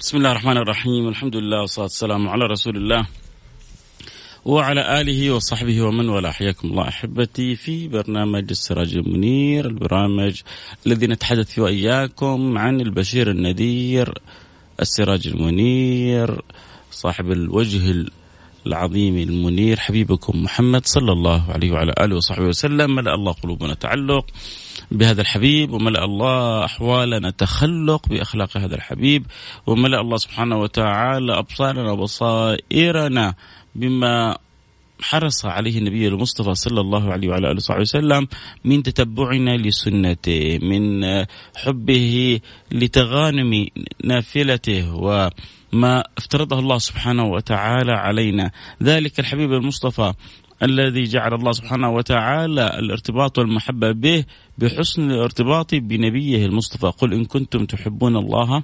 بسم الله الرحمن الرحيم، الحمد لله والصلاة والسلام على رسول الله وعلى آله وصحبه ومن والاه. حياكم الله أحبتي في برنامج السراج المنير، البرنامج الذي نتحدث فيه وإياكم عن البشير النذير السراج المنير، صاحب الوجه العظيم المنير، حبيبكم محمد صلى الله عليه وعلى آله وصحبه وسلم. ملأ الله قلوبنا تعلق بهذا الحبيب، وملأ الله أحوالنا تخلق بأخلاق هذا الحبيب، وملأ الله سبحانه وتعالى أبصارنا وبصائرنا بما حرص عليه النبي المصطفى صلى الله عليه وعلى آله وصحبه وسلم من تتبعنا لسنته، من حبه لتغانم نافلته وما افترضه الله سبحانه وتعالى علينا. ذلك الحبيب المصطفى الذي جعل الله سبحانه وتعالى الارتباط والمحبة به بحسن الارتباط بنبيه المصطفى. قل إن كنتم تحبون الله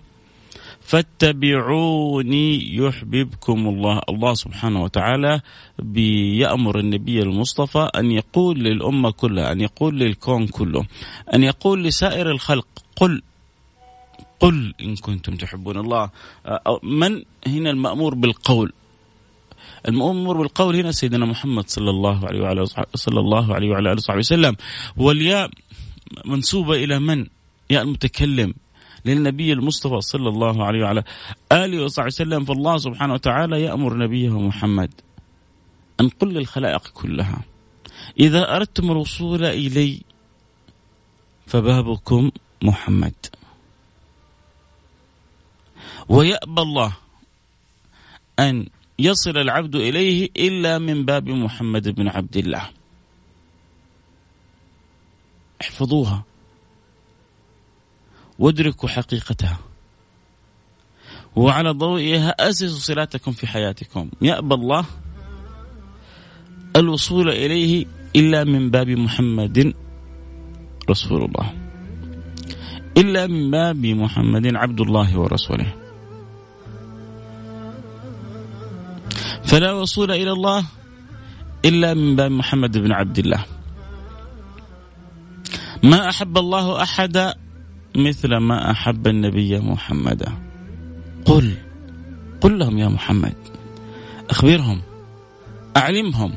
فاتبعوني يحببكم الله. الله سبحانه وتعالى بيأمر النبي المصطفى أن يقول للأمة كلها، أن يقول للكون كله، أن يقول لسائر الخلق قل إن كنتم تحبون الله. من هنا المأمور بالقول؟ المأمور بالقول هنا سيدنا محمد صلى الله عليه وعلى آله وصحبه وسلم. والياء منسوبة إلى من؟ ياء المتكلم للنبي المصطفى صلى الله عليه وعلى آله وصحبه وسلم. فالله سبحانه وتعالى يأمر نبيه محمد أن قل للخلائق كلها إذا أردتم الوصول إلي فبابكم محمد. ويأبى الله أن يصل العبد إليه إلا من باب محمد بن عبد الله. احفظوها وادركوا حقيقتها، وعلى ضوئها أسسوا صلاتكم في حياتكم. يأبى الله الوصول إليه إلا من باب محمد رسول الله، إلا من باب محمد عبد الله ورسوله. فلا وصول إلى الله إلا من باب محمد بن عبد الله. ما أحب الله أحدا مثل ما أحب النبي محمدا. قل لهم يا محمد، أخبرهم، أعلمهم،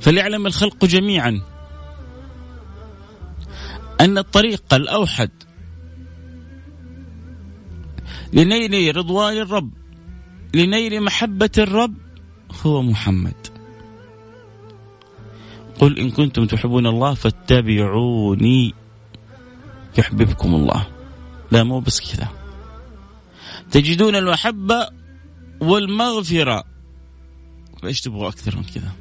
فليعلم الخلق جميعا أن الطريق الأوحد لنيل رضوان الرب، لنيل محبة الرب، هو محمد. قل إن كنتم تحبون الله فاتبعوني يحببكم الله. لا، مو بس كذا، تجدون المحبة والمغفرة. ليش تبغوا أكثر من كذا؟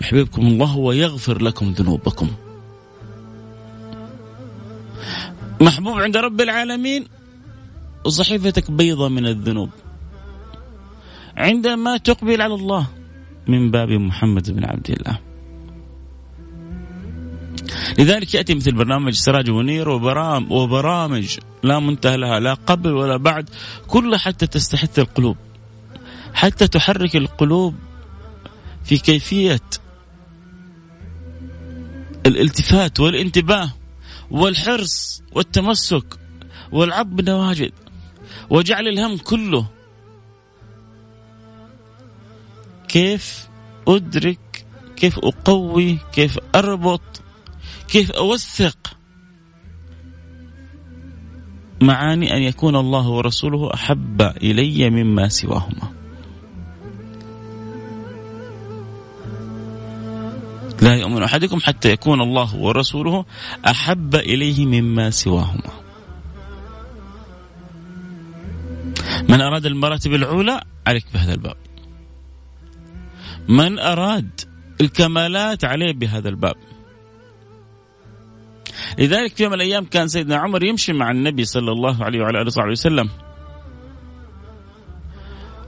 يحببكم الله ويغفر لكم ذنوبكم. محبوب عند رب العالمين وصحيفتك بيضة من الذنوب. عندما تقبل على الله من باب محمد بن عبد الله. لذلك يأتي مثل برنامج سراج منير وبرامج لا منتهى لها، لا قبل ولا بعد، كلها حتى تستحث القلوب، حتى تحرك القلوب في كيفية الالتفات والانتباه والحرص والتمسك والعب بالنواجد وجعل الهم كله كيف أدرك، كيف أقوي، كيف أربط، كيف أوثق معاني أن يكون الله ورسوله أحب إلي مما سواهما. لا يؤمن أحدكم حتى يكون الله ورسوله أحب إليه مما سواهما. من أراد المراتب العلى عليك بهذا الباب، من أراد الكمالات عليه بهذا الباب. لذلك في يوم من الأيام كان سيدنا عمر يمشي مع النبي صلى الله عليه وعلى آله وصحبه وسلم،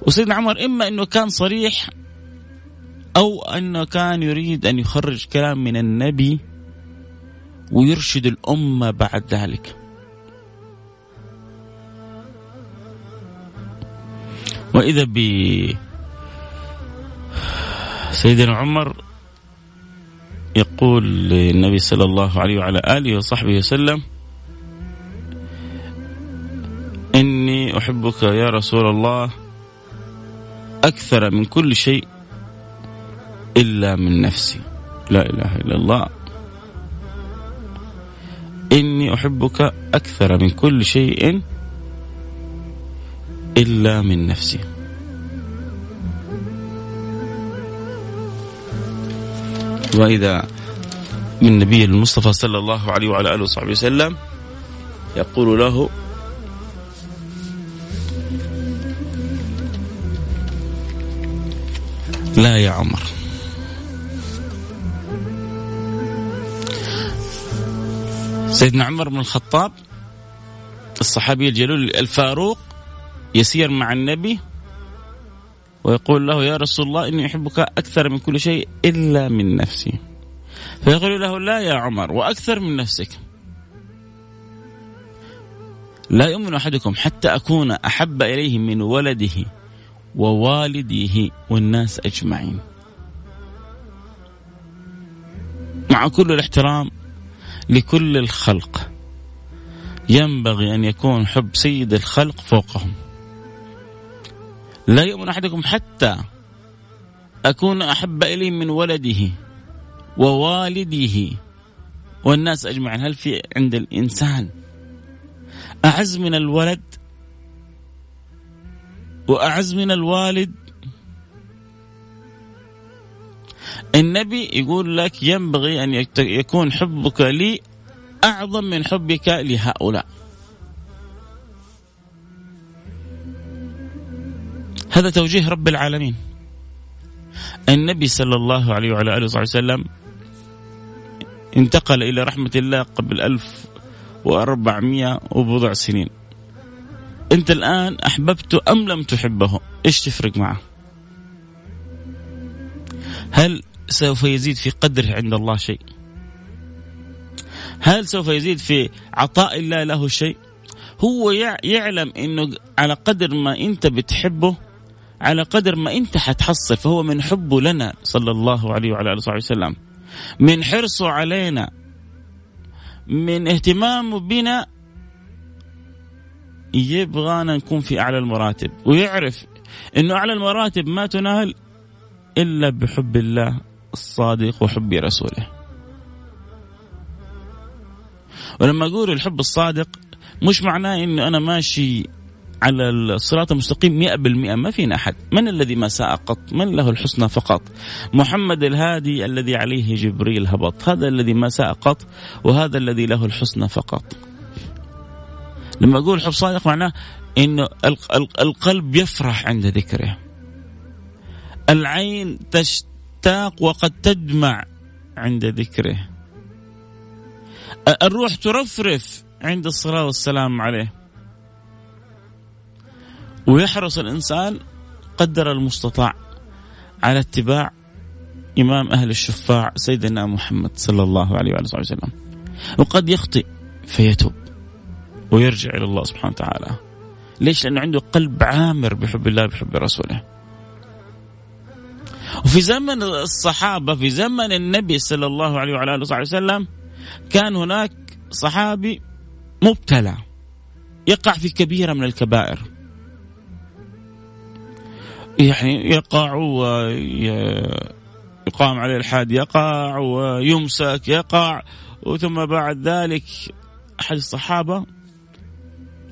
وسيدنا عمر إما أنه كان صريح أو أنه كان يريد أن يخرج كلام من النبي ويرشد الأمة بعد ذلك. وإذا سيدنا عمر يقول للنبي صلى الله عليه وعلى آله وصحبه وسلم: إني أحبك يا رسول الله أكثر من كل شيء إلا من نفسي، لا إله إلا الله. إني أحبك أكثر من كل شيء إلا من نفسي. وإذا من النبي المصطفى صلى الله عليه وعلى آله وصحبه وسلم يقول له: لا يا عمر، سيدنا عمر بن الخطاب الصحابي الجليل الفاروق يسير مع النبي ويقول له: يا رسول الله إني أحبك أكثر من كل شيء إلا من نفسي. فيقول له: لا يا عمر، وأكثر من نفسك. لا يؤمن أحدكم حتى أكون أحب إليه من ولده ووالده والناس أجمعين. مع كل الاحترام لكل الخلق، ينبغي أن يكون حب سيد الخلق فوقهم. لا يؤمن أحدكم حتى أكون أحب إليه من ولده ووالده والناس أجمعين. هل في عند الإنسان أعز من الولد وأعز من الوالد؟ النبي يقول لك: ينبغي أن يكون حبك لي أعظم من حبك لهؤلاء. هذا توجيه رب العالمين. النبي صلى الله عليه وعلى آله وصحبه وسلم انتقل إلى رحمة الله قبل 1400 وبضع سنين. أنت الآن أحببته أم لم تحبه، إيش تفرق معه؟ هل سوف يزيد في قدره عند الله شيء؟ هل سوف يزيد في عطاء الله له شيء؟ هو يعلم أنه على قدر ما أنت بتحبه على قدر ما أنت حتحصل. فهو من حبه لنا صلى الله عليه وعلى آله وصحبه وسلم، من حرصه علينا، من اهتمامه بنا، يبغانا نكون في أعلى المراتب، ويعرف أنه أعلى المراتب ما تنال إلا بحب الله الصادق وحب رسوله. ولما أقول الحب الصادق مش معناه أنه أنا ماشي على الصراط المستقيم 100%، ما فينا أحد. من الذي ما ساء قط؟ من له الحسنى فقط. محمد الهادي الذي عليه جبريل هبط، هذا الذي ما ساء قط، وهذا الذي له الحسنى فقط. لما أقول حب صادق معناه أنه القلب يفرح عند ذكره، العين تشتاق وقد تدمع عند ذكره، الروح ترفرف عند الصلاة والسلام عليه. ويحرص الإنسان قدر المستطاع على اتباع إمام أهل الشفاع سيدنا محمد صلى الله عليه وآله وسلم، وقد يخطئ فيتوب ويرجع إلى الله سبحانه وتعالى. ليش؟ لأنه عنده قلب عامر بحب الله بحب رسوله. وفي زمن الصحابة في زمن النبي صلى الله عليه وعلى آله وصحبه وسلم كان هناك صحابي مبتلى يقع في كبيرة من الكبائر، يعني يقع ويقام عليه الحد، يقع ويمسك، يقع، وثم بعد ذلك أحد الصحابة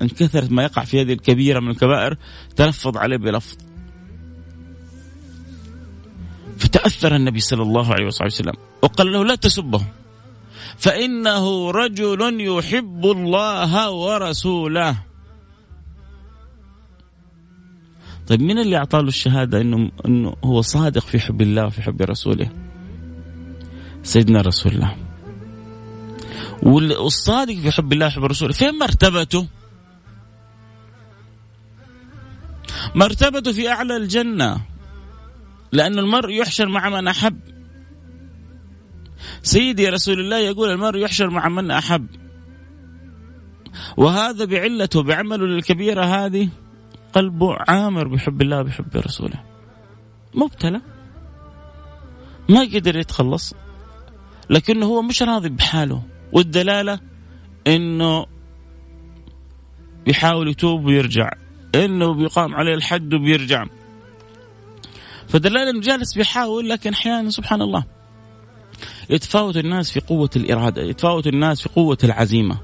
إن كثرت ما يقع في هذه الكبيرة من الكبائر تلفظ عليه بلفظ، فتأثر النبي صلى الله عليه وسلم وقال له لا تسبه فإنه رجل يحب الله ورسوله. طيب من اللي أعطاه الشهادة إنه هو صادق في حب الله وفي حب رسوله؟ سيدنا رسول الله. والصادق في حب الله وحب رسوله فين مرتبته؟ مرتبته في أعلى الجنة، لأن المرء يحشر مع من أحب. سيدي رسول الله يقول المرء يحشر مع من أحب، وهذا بعلته بعمله للكبيرة هذه قلبه عامر بحب الله بحب رسوله، مبتلى ما قدر يتخلص، لكنه هو مش راضي بحاله، والدلالة إنه بيحاول يتوب ويرجع، إنه بيقام عليه الحد وبيرجع، فدلالة جالس بيحاول. لكن أحيانا سبحان الله يتفاوت الناس في قوة الإرادة، يتفاوت الناس في قوة العزيمة.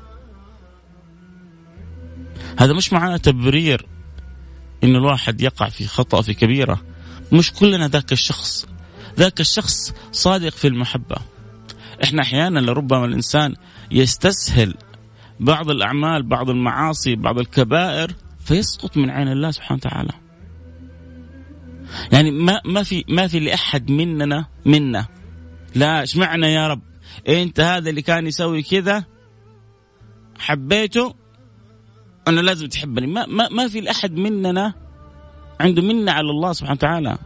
هذا مش معناه تبرير إن الواحد يقع في خطأ في كبيرة، مش كلنا ذاك الشخص، ذاك الشخص صادق في المحبة. إحنا أحيانا لربما الإنسان يستسهل بعض الأعمال، بعض المعاصي، بعض الكبائر، فيسقط من عين الله سبحانه وتعالى. يعني ما في لأحد منا لا اشمعنا يا رب أنت هذا اللي كان يسوي كذا حبيته أنا لازم تحبني. ما في الأحد مننا عنده منة على الله سبحانه وتعالى.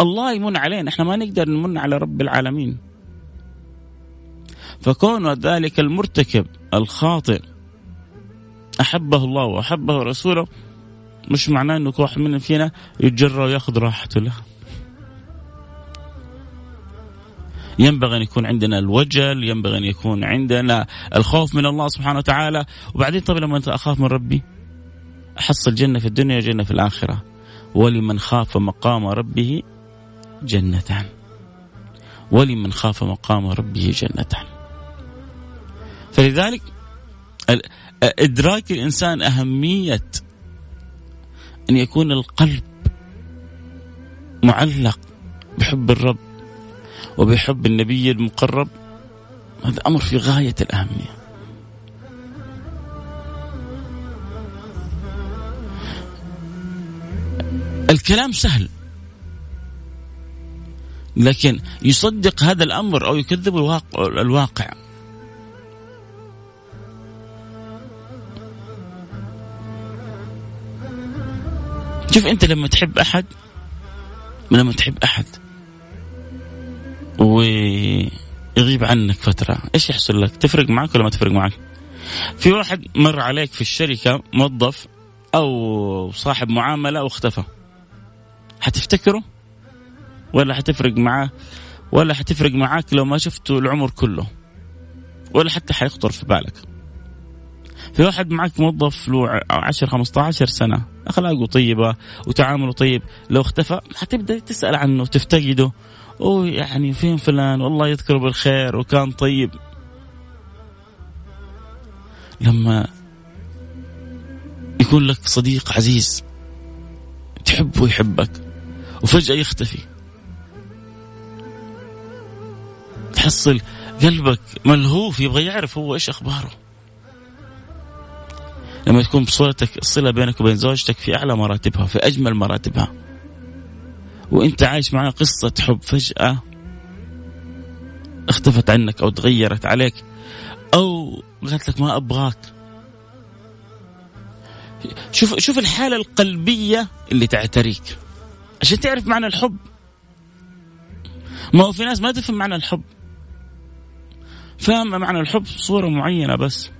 الله يمن علينا، إحنا ما نقدر نمن على رب العالمين. فكون ذلك المرتكب الخاطئ أحبه الله وأحبه رسوله مش معناه أنه كواحد من فينا يتجرى ويأخذ راحته له. ينبغي أن يكون عندنا الوجل، ينبغي أن يكون عندنا الخوف من الله سبحانه وتعالى. وبعدين طب لما أخاف من ربي أحصل جنة في الدنيا جنة في الآخرة، ولمن خاف مقام ربه جنتان، ولمن خاف مقام ربه جنتان. فلذلك إدراك الإنسان أهمية أن يكون القلب معلق بحب الرب وبحب النبي المقرب، هذا أمر في غاية الأهمية. الكلام سهل، لكن يصدق هذا الأمر أو يكذب الواقع. شوف أنت لما تحب أحد ويغيب عنك فترة إيش يحصل لك؟ تفرق معك ولا ما تفرق معك؟ في واحد مر عليك في الشركة موظف أو صاحب معاملة واختفى، هتفتكره ولا هتفرق معاه؟ ولا هتفرق معاك لو ما شفته العمر كله، ولا حتى هيخطر في بالك. في واحد معك موظف له 10-15 سنة أخلاقه طيبة وتعامله طيب، لو اختفى هتبدأ تسأل عنه تفتقده، يعني فين فلان والله يذكره بالخير وكان طيب. لما يكون لك صديق عزيز تحبه ويحبك وفجأة يختفي، تحصل قلبك ملهوف يبغى يعرف هو إيش أخباره. لما تكون بصورتك الصلة بينك وبين زوجتك في أعلى مراتبها في أجمل مراتبها وانت عايش معاه قصة حب، فجأة اختفت عنك او تغيرت عليك او قالت لك ما ابغاك. شوف الحالة القلبية اللي تعتريك عشان تعرف معنى الحب. ما هو في ناس ما تفهم معنى الحب، فاهمة معنى الحب صورة معينة بس.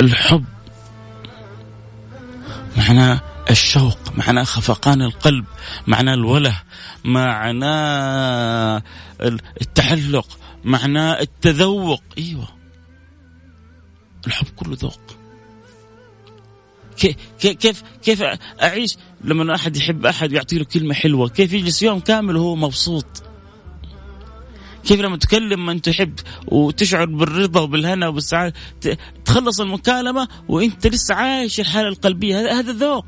الحب معناه الشوق، معناه خفقان القلب، معناه الوله، معناه التحلق، معناه التذوق. ايوه الحب كله ذوق. كيف اعيش لما احد يحب احد ويعطي له كلمه حلوه؟ كيف يجلس يوم كامل وهو مبسوط؟ كيف لما تكلم من تحب وتشعر بالرضا وبالهنا وبالسعاده، تخلص المكالمه وانت لسه عايش الحاله القلبيه؟ هذا الذوق.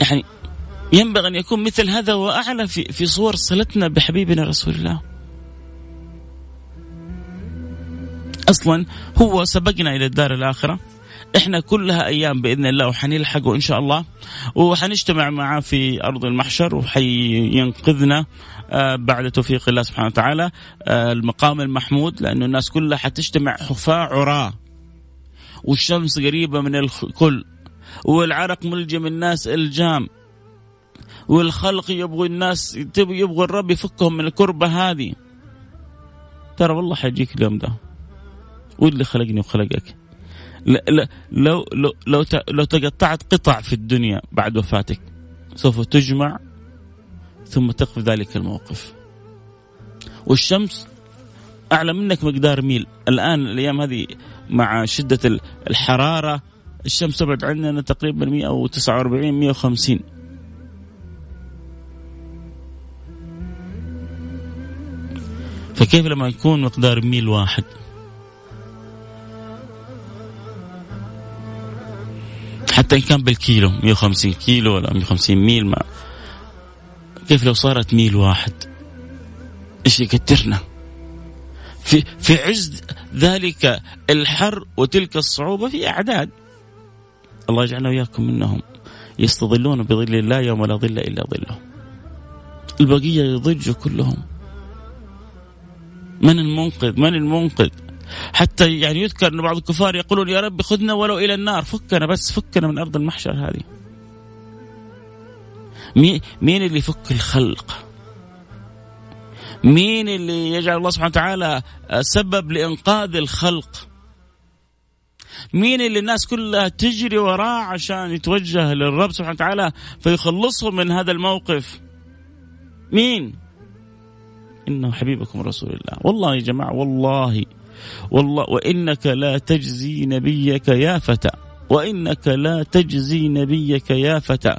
يعني ينبغي أن يكون مثل هذا وأعلى في صور صلتنا بحبيبنا رسول الله. أصلا هو سبقنا إلى الدار الآخرة، إحنا كلها أيام بإذن الله وحنلحقه إن شاء الله، وحنجتمع معاه في أرض المحشر، وحينقذنا بعد توفيق الله سبحانه وتعالى المقام المحمود، لأنه الناس كلها حتجتمع حفاة عراة، والشمس قريبة من الكل، والعرق ملجم الناس الجام، والخلق يبغوا الناس يبغوا الرب يفكهم من الكربة هذه. ترى والله حيجيك اليوم ده، واللي خلقني وخلقك. لو لو لو لو تقطعت قطع في الدنيا بعد وفاتك، سوف تجمع ثم تقف ذلك الموقف. والشمس أعلى منك مقدار ميل. الآن الأيام هذه مع شدة الحرارة الشمس تبعد عننا تقريبا 149 150. فكيف لما يكون مقدار ميل واحد؟ حتى إن كان بالكيلو 150 كيلو ولا 150 ميل، ما كيف لو صارت ميل واحد؟ إيش يكترنا في عز ذلك الحر وتلك الصعوبة؟ في أعداد الله يجعلنا وياكم منهم يستظلون بظل الله يوم لا ظل إلا ظله. البقية يضجوا كلهم. من المنقذ؟ من المنقذ؟ حتى يعني يذكر أن بعض الكفار يقولون يا رب خذنا ولو إلى النار، فكنا بس، فكنا من أرض المحشر هذه. مين اللي يفك الخلق؟ مين اللي يجعل الله سبحانه وتعالى سبب لإنقاذ الخلق؟ مين اللي الناس كلها تجري وراه عشان يتوجه للرب سبحانه وتعالى فيخلصهم من هذا الموقف؟ مين؟ إنه حبيبكم رسول الله. والله يا جماعة، والله وإنك لا تجزي نبيك يا فتى، وإنك لا تجزي نبيك يا فتى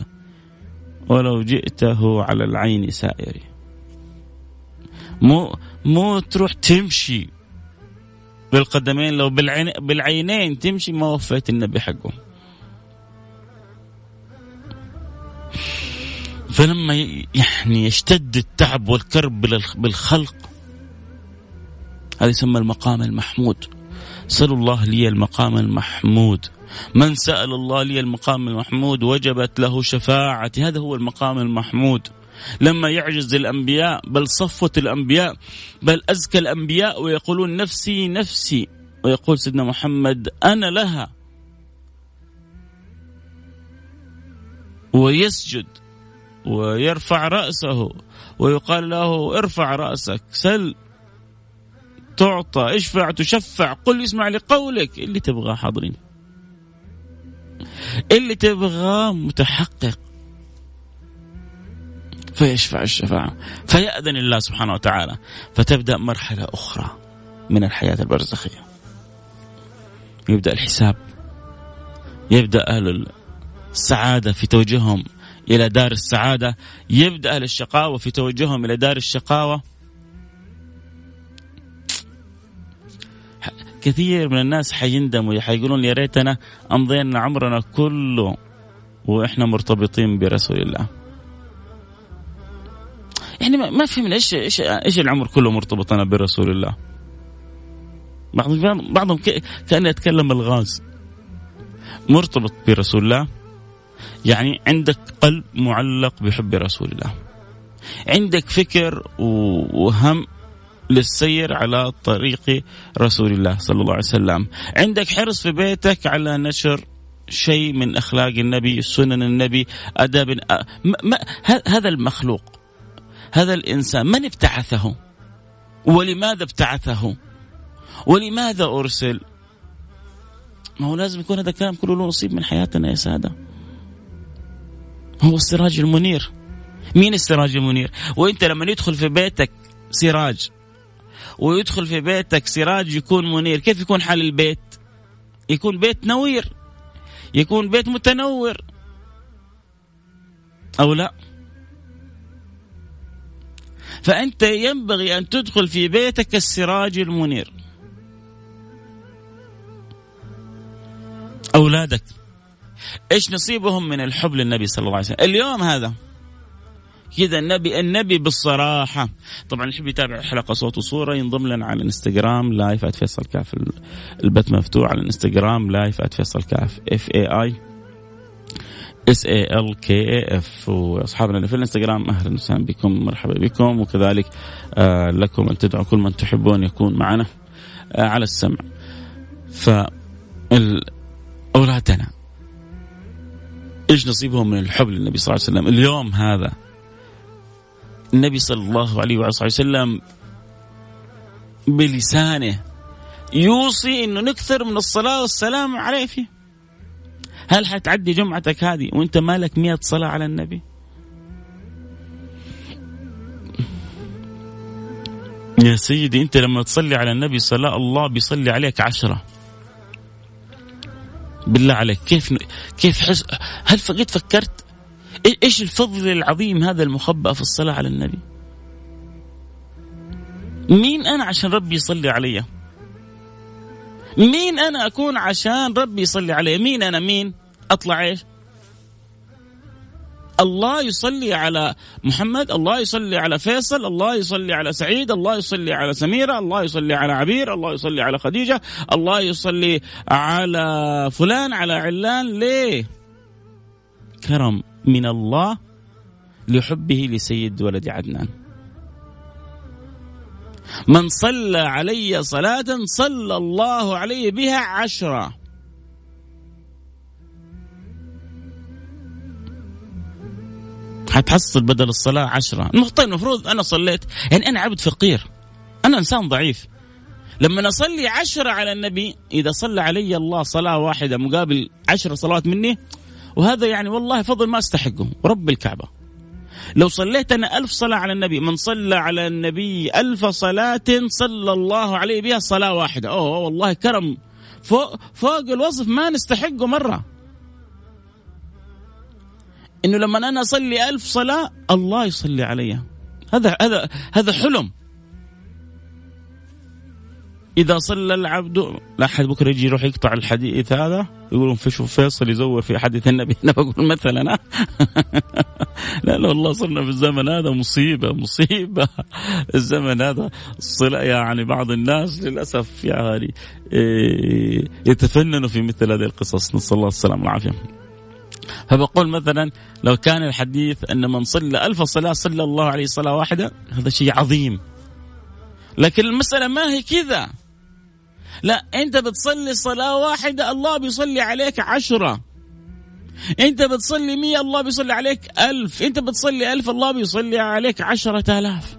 ولو جئته على العين سائري. مو تروح تمشي بالقدمين، لو بالعينين تمشي ما وفيت النبي حقه. فلما يعني يشتد التعب والكرب بالخلق، هذا يسمى المقام المحمود. سألوا الله لي المقام المحمود، من سأل الله لي المقام المحمود وجبت له شفاعتي. هذا هو المقام المحمود، لما يعجز الأنبياء، بل صفوة الأنبياء، بل أزكى الأنبياء، ويقولون نفسي نفسي، ويقول سيدنا محمد أنا لها، ويسجد ويرفع رأسه ويقال له ارفع رأسك، سل تعطى، اشفع تشفع، قل اسمع لقولك. اللي تبغى حاضرين، اللي تبغى متحقق، فيشفع الشفاعة، فيأذن الله سبحانه وتعالى، فتبدأ مرحلة أخرى من الحياة البرزخية. يبدأ الحساب، يبدأ أهل السعادة في توجههم إلى دار السعادة، يبدأ أهل الشقاوة في توجههم إلى دار الشقاوة. كثير من الناس حيندموا، حيقولون يا ريتنا أمضينا عمرنا كله وإحنا مرتبطين برسول الله. يعني ما فهمنا إيش العمر كله مرتبطنا برسول الله. بعضهم كأنه يتكلم الغاز. مرتبط برسول الله يعني عندك قلب معلق بحب رسول الله، عندك فكر وهم للسير على طريق رسول الله صلى الله عليه وسلم، عندك حرص في بيتك على نشر شيء من أخلاق النبي، سنن النبي، أداب. هذا المخلوق، هذا الإنسان من ابتعثه؟ ولماذا ابتعثه ولماذا أرسل. ما هو لازم يكون هذا الكلام كله له نصيب من حياتنا يا سادة. هو السراج المنير. مين السراج المنير؟ وانت لما يدخل في بيتك سراج ويدخل في بيتك سراج يكون منير، كيف يكون حال البيت؟ يكون بيت نوير، يكون بيت متنور أو لا؟ فأنت ينبغي أن تدخل في بيتك السراج المنير. أولادك إيش نصيبهم من الحب للنبي صلى الله عليه وسلم؟ اليوم هذا كذا النبي بالصراحة. طبعا اللي يحب يتابع الحلقة صوت وصورة ينضم لنا على الانستغرام لايف @فيصل كاف، البث مفتوح على الانستغرام لايف @فيصل كاف FAISALKAF. واصحابنا اللي في الانستغرام اهلا وسهلا بكم، مرحبا بكم، وكذلك لكم ان تدعوا كل من تحبون يكون معنا على السمع. فأولادنا ايش نصيبهم من الحب للنبي صلى الله عليه وسلم؟ اليوم هذا النبي صلى الله عليه وآله وسلم بلسانه يوصي انه نكثر من الصلاة والسلام عليه فيه. هل حتعدي جمعتك هذه وانت مالك 100 صلاة على النبي؟ يا سيدي انت لما تصلي على النبي صلاة الله بيصلي عليك 10. بالله عليك كيف حس... هل قد فكرت ايش الفضل العظيم هذا المخبأ في الصلاة على النبي؟ مين انا عشان ربي يصلي علي؟ مين انا اكون عشان ربي يصلي علي؟ مين انا؟ مين اطلع ايش؟ الله يصلي على محمد، الله يصلي على فيصل، الله يصلي على سعيد، الله يصلي على سميرة، الله يصلي على عبير، الله يصلي على خديجة، الله يصلي على فلان، على علان. ليه؟ كرم من الله لحبه لسيد ولد عدنان. من صلى علي صلاة صلى الله عليه بها 10. هتحصل بدل الصلاة 10. المفروض أنا صليت، يعني أنا عبد فقير، أنا إنسان ضعيف، لما أصلي 10 على النبي، إذا صلى علي الله صلاة واحدة مقابل 10 صلوات مني، وهذا يعني والله فضل ما استحقه رب الكعبة. لو صليت أنا 1000 صلاة على النبي، من صلى على النبي 1000 صلاة صلى الله عليه بها صلاة واحدة، أوه والله كرم فوق الوصف ما نستحقه مرة. إنه لما أنا أصلي 1000 صلاة الله يصلي علي، هذا حلم. إذا صلى العبد، لا أحد بكرة يجي يروح يقطع الحديث هذا يقولون في شوف فيصل يزور في حديث النبي. أنا بقول مثلا لا والله صرنا في الزمن هذا مصيبة الزمن هذا. الصلاة يعني بعض الناس للأسف يعني يتفننوا في مثل هذه القصص، نسأل الله السلامة والعافية. فبقول مثلا لو كان الحديث أن من صلى 1000 صلاة صلى الله عليه صلاة واحدة، هذا شيء عظيم، لكن المسألة ما هي كذا. لا، أنت بتصلي صلاة واحدة الله بيصلي عليك 10، أنت بتصلي 100 الله بيصلي عليك 1000، أنت بتصلي 1000 الله بيصلي عليك 10000.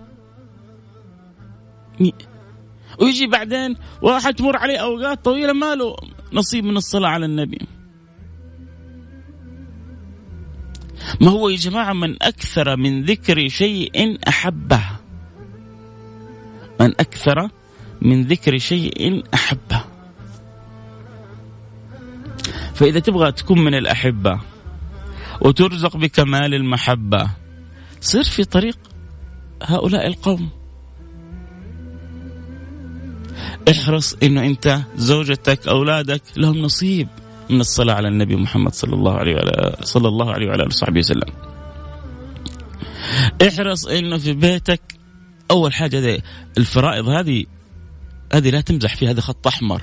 ويجي بعدين واحد تمر عليه أوقات طويلة ما له نصيب من الصلاة على النبي. ما هو يا جماعة، من أكثر من ذكر شيء أحبه، من أكثر من ذكر شيء أحبه. فإذا تبغى تكون من الأحبة وترزق بكمال المحبة، صير في طريق هؤلاء القوم. احرص إنه أنت زوجتك أولادك لهم نصيب من الصلاة على النبي محمد صلى الله عليه وعلى آله وصحبه وسلم. احرص إنه في بيتك أول حاجة دي الفرائض، هذه لا تمزح فيها، هذا خط أحمر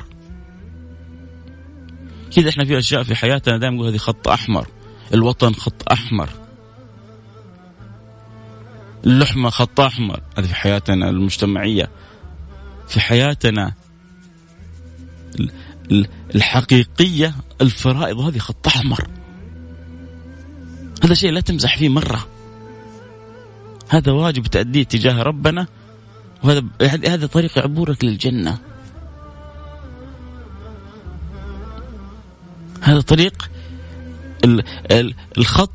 كذا. إحنا في أشياء في حياتنا دائما نقول هذه خط أحمر، الوطن خط أحمر، اللحمة خط أحمر، هذه في حياتنا المجتمعية، في حياتنا الحقيقية. الفرائض هذه خط أحمر، هذا شيء لا تمزح فيه مرة، هذا واجب تأديه تجاه ربنا وهذا هذا طريق عبورك للجنة، هذا طريق الخط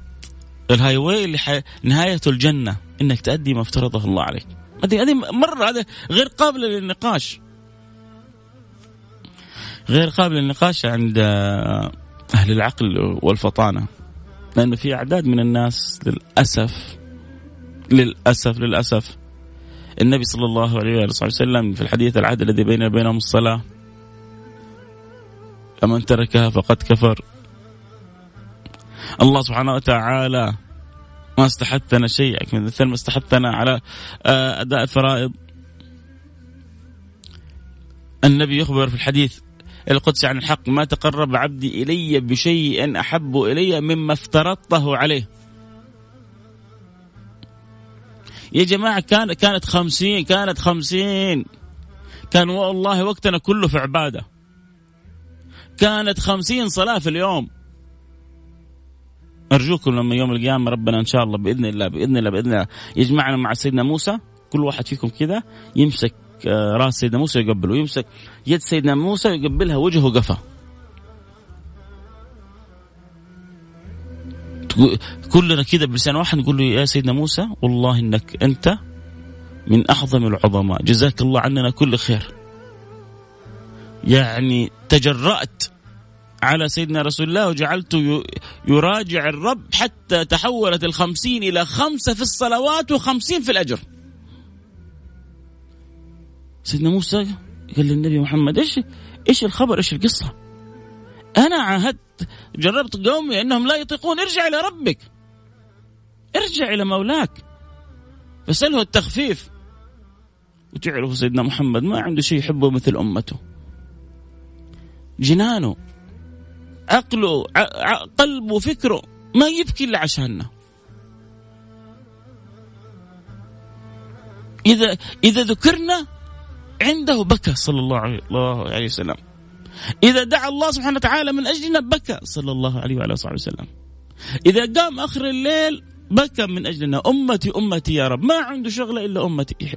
الهايواي اللي نهايته الجنة، إنك تأدي ما افترضه الله عليك. هذه مرة هذا غير قابل للنقاش، غير قابل للنقاش عند أهل العقل والفطانة، لأنه في أعداد من الناس للأسف. النبي صلى الله عليه وسلم في الحديث العهد الذي بيننا بينهم الصلاة، فمن تركها فقد كفر. الله سبحانه وتعالى ما استحثنا شيئا مثل ما استحثنا على أداء الفرائض. النبي يخبر في الحديث القدسي عن الحق: ما تقرب عبدي إلي بشيء أحب إلي مما افترضته عليه. يا جماعة كانت خمسين كان والله وقتنا كله في عبادة، كانت 50 صلاة في اليوم. أرجوكم لما يوم القيامة ربنا إن شاء الله بإذن الله يجمعنا مع سيدنا موسى، كل واحد فيكم كذا يمسك رأس سيدنا موسى يقبله، يمسك يد سيدنا موسى يقبلها وجهه قفا. كلنا كذا بلسان واحد نقول له: يا سيدنا موسى والله إنك أنت من أعظم العظماء، جزاك الله عننا كل خير، يعني تجرأت على سيدنا رسول الله وجعلته يراجع الرب حتى تحولت 50 إلى 5 في الصلوات و50 في الأجر. سيدنا موسى قال للنبي محمد: إيش الخبر، إيش القصة؟ أنا عاهدت جربت قومي أنهم لا يطيقون. ارجع إلى ربك، ارجع إلى مولاك، فسأله التخفيف. وتعرف سيدنا محمد ما عنده شيء يحبه مثل أمته، جنانه، عقله، قلبه، فكره، ما يبكي إلا عشاننا. إذا ذكرنا عنده بكى صلى الله عليه وسلم، إذا دعا الله سبحانه وتعالى من أجلنا بكى صلى الله عليه وعلى صحبه وسلم، إذا قام آخر الليل بكى من أجلنا: أمتي أمتي يا رب. ما عنده شغلة إلا أمتي.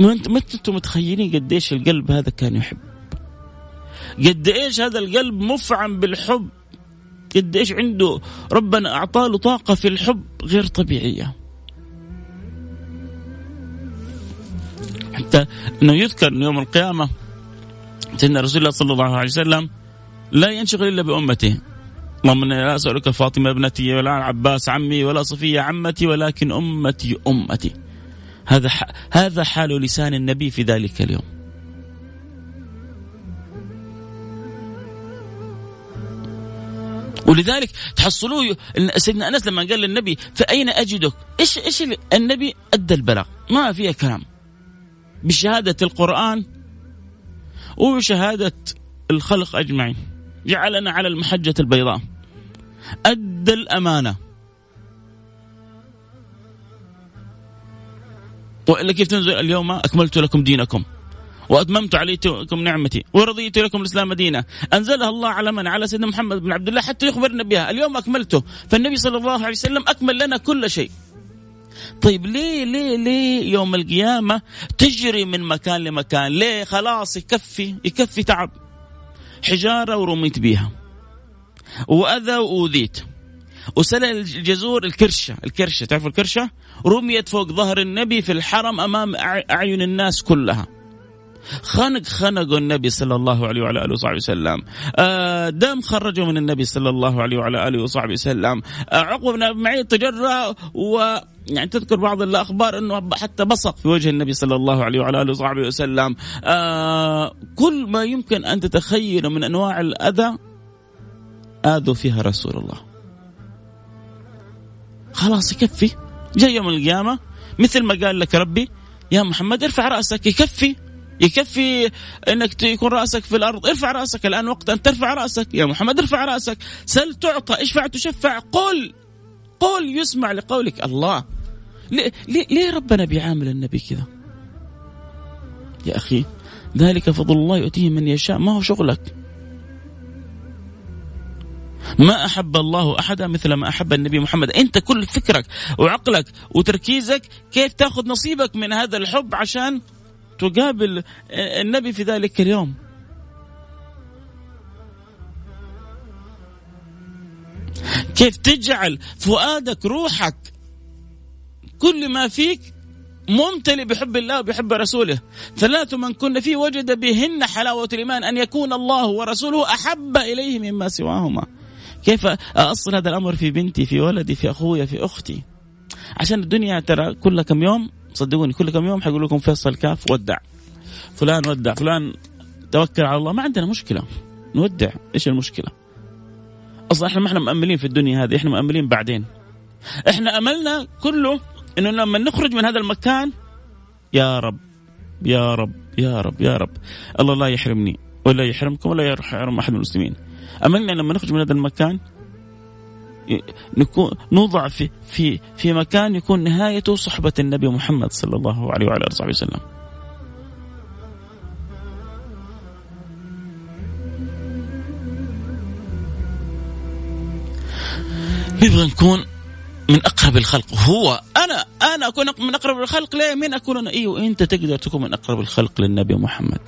ما أنتم متخيلين قديش القلب هذا كان يحب، قد إيش هذا القلب مفعم بالحب، قد إيش عنده ربنا أعطاله طاقة في الحب غير طبيعية. حتى أنه يذكر يوم القيامة أن رسول الله صلى الله عليه وسلم لا ينشغل إلا بأمته. اللهم إني لا أسألك فاطمة ابنتي ولا عباس عمي ولا صفية عمتي ولكن أمتي أمتي. هذا حال لسان النبي في ذلك اليوم. ولذلك تحصلوه سيدنا أنس لما قال للنبي: فأين أجدك؟ إيش النبي أدى البلاغ، ما فيها كلام، بشهادة القرآن وبشهادة الخلق أجمعين، جعلنا على المحجة البيضاء، أدى الأمانة. وإلا كيف تنزل اليوم أكملت لكم دينكم وأتممت عليكم نعمتي ورضيت لكم الإسلام دينا. أنزلها الله على من؟ على سيدنا محمد بن عبد الله حتى يخبرنا بها: اليوم أكملته. فالنبي صلى الله عليه وسلم أكمل لنا كل شيء. طيب ليه يوم القيامة تجري من مكان لمكان؟ ليه؟ خلاص يكفي تعب، حجارة ورميت بيها، وأذى وأوذيت، وسلل الجزور الكرشة تعرفوا الكرشة رميت فوق ظهر النبي في الحرم أمام أعين الناس كلها. خنقوا النبي صلى الله عليه وعلى آله وصحبه وسلم، دم خرجوا من النبي صلى الله عليه وعلى آله وصحبه وسلم، عقبة بن أبي معيط تجرأ، ويعني تذكر بعض الأخبار أنه حتى بصق في وجه النبي صلى الله عليه وعلى آله وصحبه وسلم. كل ما يمكن أن تتخيله من أنواع الأذى آذوا فيها رسول الله. خلاص يكفي. جاء يوم القيامة مثل ما قال لك ربي: يا محمد ارفع رأسك، يكفي أنك يكون رأسك في الأرض، ارفع رأسك، الآن وقت أن ترفع رأسك. يا محمد ارفع رأسك، سل تعطى، اشفع تشفع، قل يسمع لقولك. الله، ليه ربنا بيعامل النبي كذا؟ يا أخي ذلك فضل الله يؤتيه من يشاء، ما هو شغلك، ما أحب الله أحدا مثل ما أحب النبي محمد. أنت كل فكرك وعقلك وتركيزك كيف تأخذ نصيبك من هذا الحب عشان تقابل النبي في ذلك اليوم. كيف تجعل فؤادك روحك كل ما فيك ممتلئ بحب الله وبحب رسوله. ثلاث من كن فيه وجد بهن حلاوة الإيمان، أن يكون الله ورسوله أحب إليه مما سواهما. كيف أصل هذا الأمر في بنتي، في ولدي، في أخويا، في أختي؟ عشان الدنيا ترى كل كم يوم، صدقوني كل كم يوم حيقول لكم فيصل الكاف ودع فلان، ودع فلان، توكل على الله. ما عندنا مشكلة نودع، إيش المشكلة أصلا؟ إحنا ما إحنا مأملين في الدنيا هذه، إحنا مأملين بعدين. إحنا أملنا كله إنه لما نخرج من هذا المكان يا رب يا رب يا رب يا رب، الله لا يحرمني ولا يحرمكم ولا يحرم أحد من المسلمين. أملنا لما نخرج من هذا المكان نكون نوضع في مكان يكون نهايته صحبة النبي محمد صلى الله عليه وعلى آله وسلم. نبغى نكون من أقرب الخلق. هو أنا أكون من أقرب الخلق ليه؟ من أكون أنا؟ إيه، أنت تقدر تكون من أقرب الخلق للنبي محمد.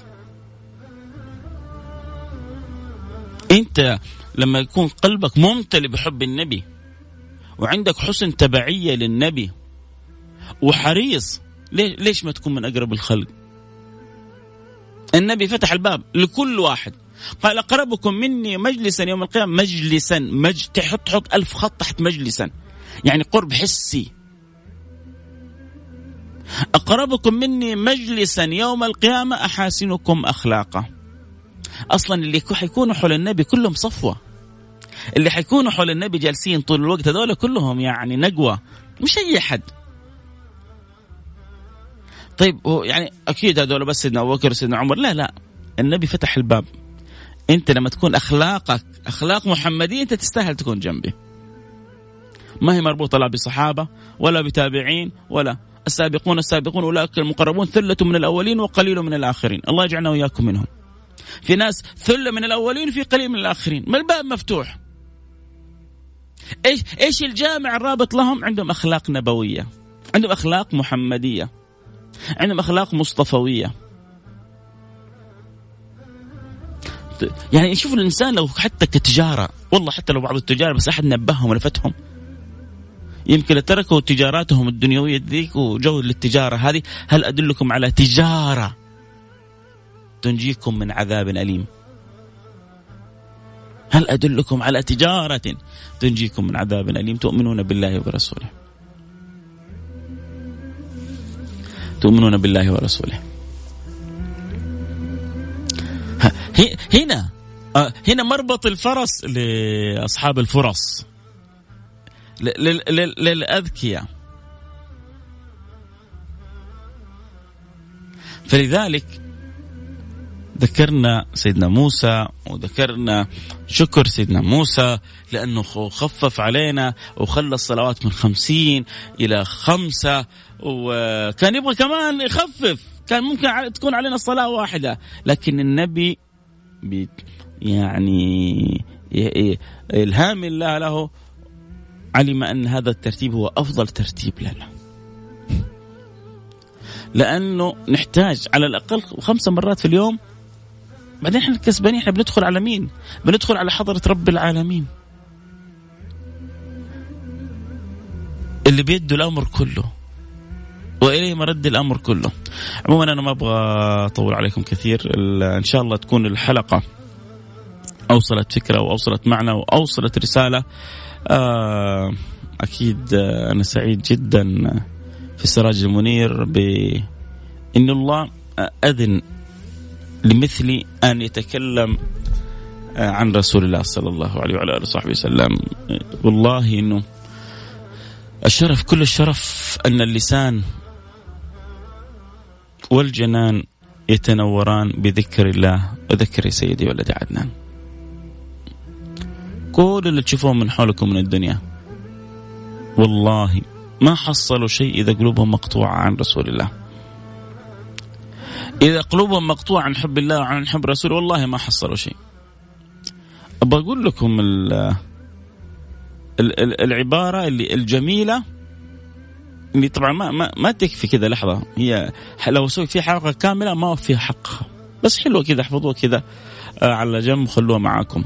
أنت لما يكون قلبك ممتلئ بحب النبي وعندك حسن تبعية للنبي وحريص، ليش ما تكون من أقرب الخلق؟ النبي فتح الباب لكل واحد، قال أقربكم مني مجلسا يوم القيامة. مجلسا تحط 1000 خط تحت مجلسا، يعني قرب حسي. أقربكم مني مجلسا يوم القيامة أحاسنكم أخلاقا. أصلا اللي حيكونوا حول النبي كلهم صفوة، اللي حيكونوا حول النبي جالسين طول الوقت هذول كلهم يعني نقوة، مش أي حد. طيب يعني أكيد هذول بس سيدنا أبو بكر سيدنا عمر؟ لا، النبي فتح الباب. أنت لما تكون أخلاقك أخلاق محمدية أنت تستاهل تكون جنبي. ما هي مربوطة لا بصحابة ولا بتابعين ولا السابقون السابقون أولئك المقربون، ثلة من الأولين وقليل من الآخرين. الله يجعلنا وإياكم منهم. في ناس ثلة من الأولين في قليل من الآخرين، ما الباب مفتوح. إيش الجامع الرابط لهم؟ عندهم أخلاق نبوية، عندهم أخلاق محمدية، عندهم أخلاق مصطفوية. يعني شوف الإنسان لو حتى كتجارة، والله حتى لو بعض التجار بس أحد نبههم ولفتهم يمكن تركوا تجاراتهم الدنيوية ذيك وجو للتجارة هذه. هل أدلكم على تجارة تنجيكم من عذاب أليم؟ هل أدلكم على تجارة تنجيكم من عذاب أليم؟ تؤمنون بالله ورسوله، تؤمنون بالله ورسوله. هنا مربط الفرس لأصحاب الفرص، للأذكياء. فلذلك ذكرنا سيدنا موسى وذكرنا شكر سيدنا موسى لأنه خفف علينا وخلى الصلوات من 50 إلى 5، وكان يبغى كمان يخفف، كان ممكن تكون علينا الصلاة واحدة، لكن النبي يعني إلهام الله له علم أن هذا الترتيب هو أفضل ترتيب لنا، لأنه نحتاج على الأقل 5 مرات في اليوم. بعدين إحنا الكسبانين، إحنا بندخل على مين؟ بندخل على حضرة رب العالمين اللي بيده الأمر كله وإليه مرد الأمر كله. عموما أنا ما أبغى أطول عليكم كثير، إن شاء الله تكون الحلقة أوصلت فكرة وأوصلت معنى وأوصلت رسالة. أكيد أنا سعيد جدا في السراج المنير بإن الله أذن لمثلي أن يتكلم عن رسول الله صلى الله عليه وعلى آله وصحبه وسلم. والله إنه الشرف، كل الشرف، أن اللسان والجنان يتنوران بذكر الله وذكر سيدي ولدي عدنان. كل اللي تشوفوه من حولكم من الدنيا والله ما حصلوا شيء إذا قلوبهم مقطوعة عن رسول الله، إذا قلوبهم مقطوعة عن حب الله وعن حب رسوله والله ما حصلوا شيء. أبغى أقول لكم العبارة اللي الجميلة اللي طبعا ما تكفي كذا لحظة، هي لو سوي في حلقة كاملة ما في حقها، بس حلوة كذا احفظوها كذا على جنب خلوها معاكم.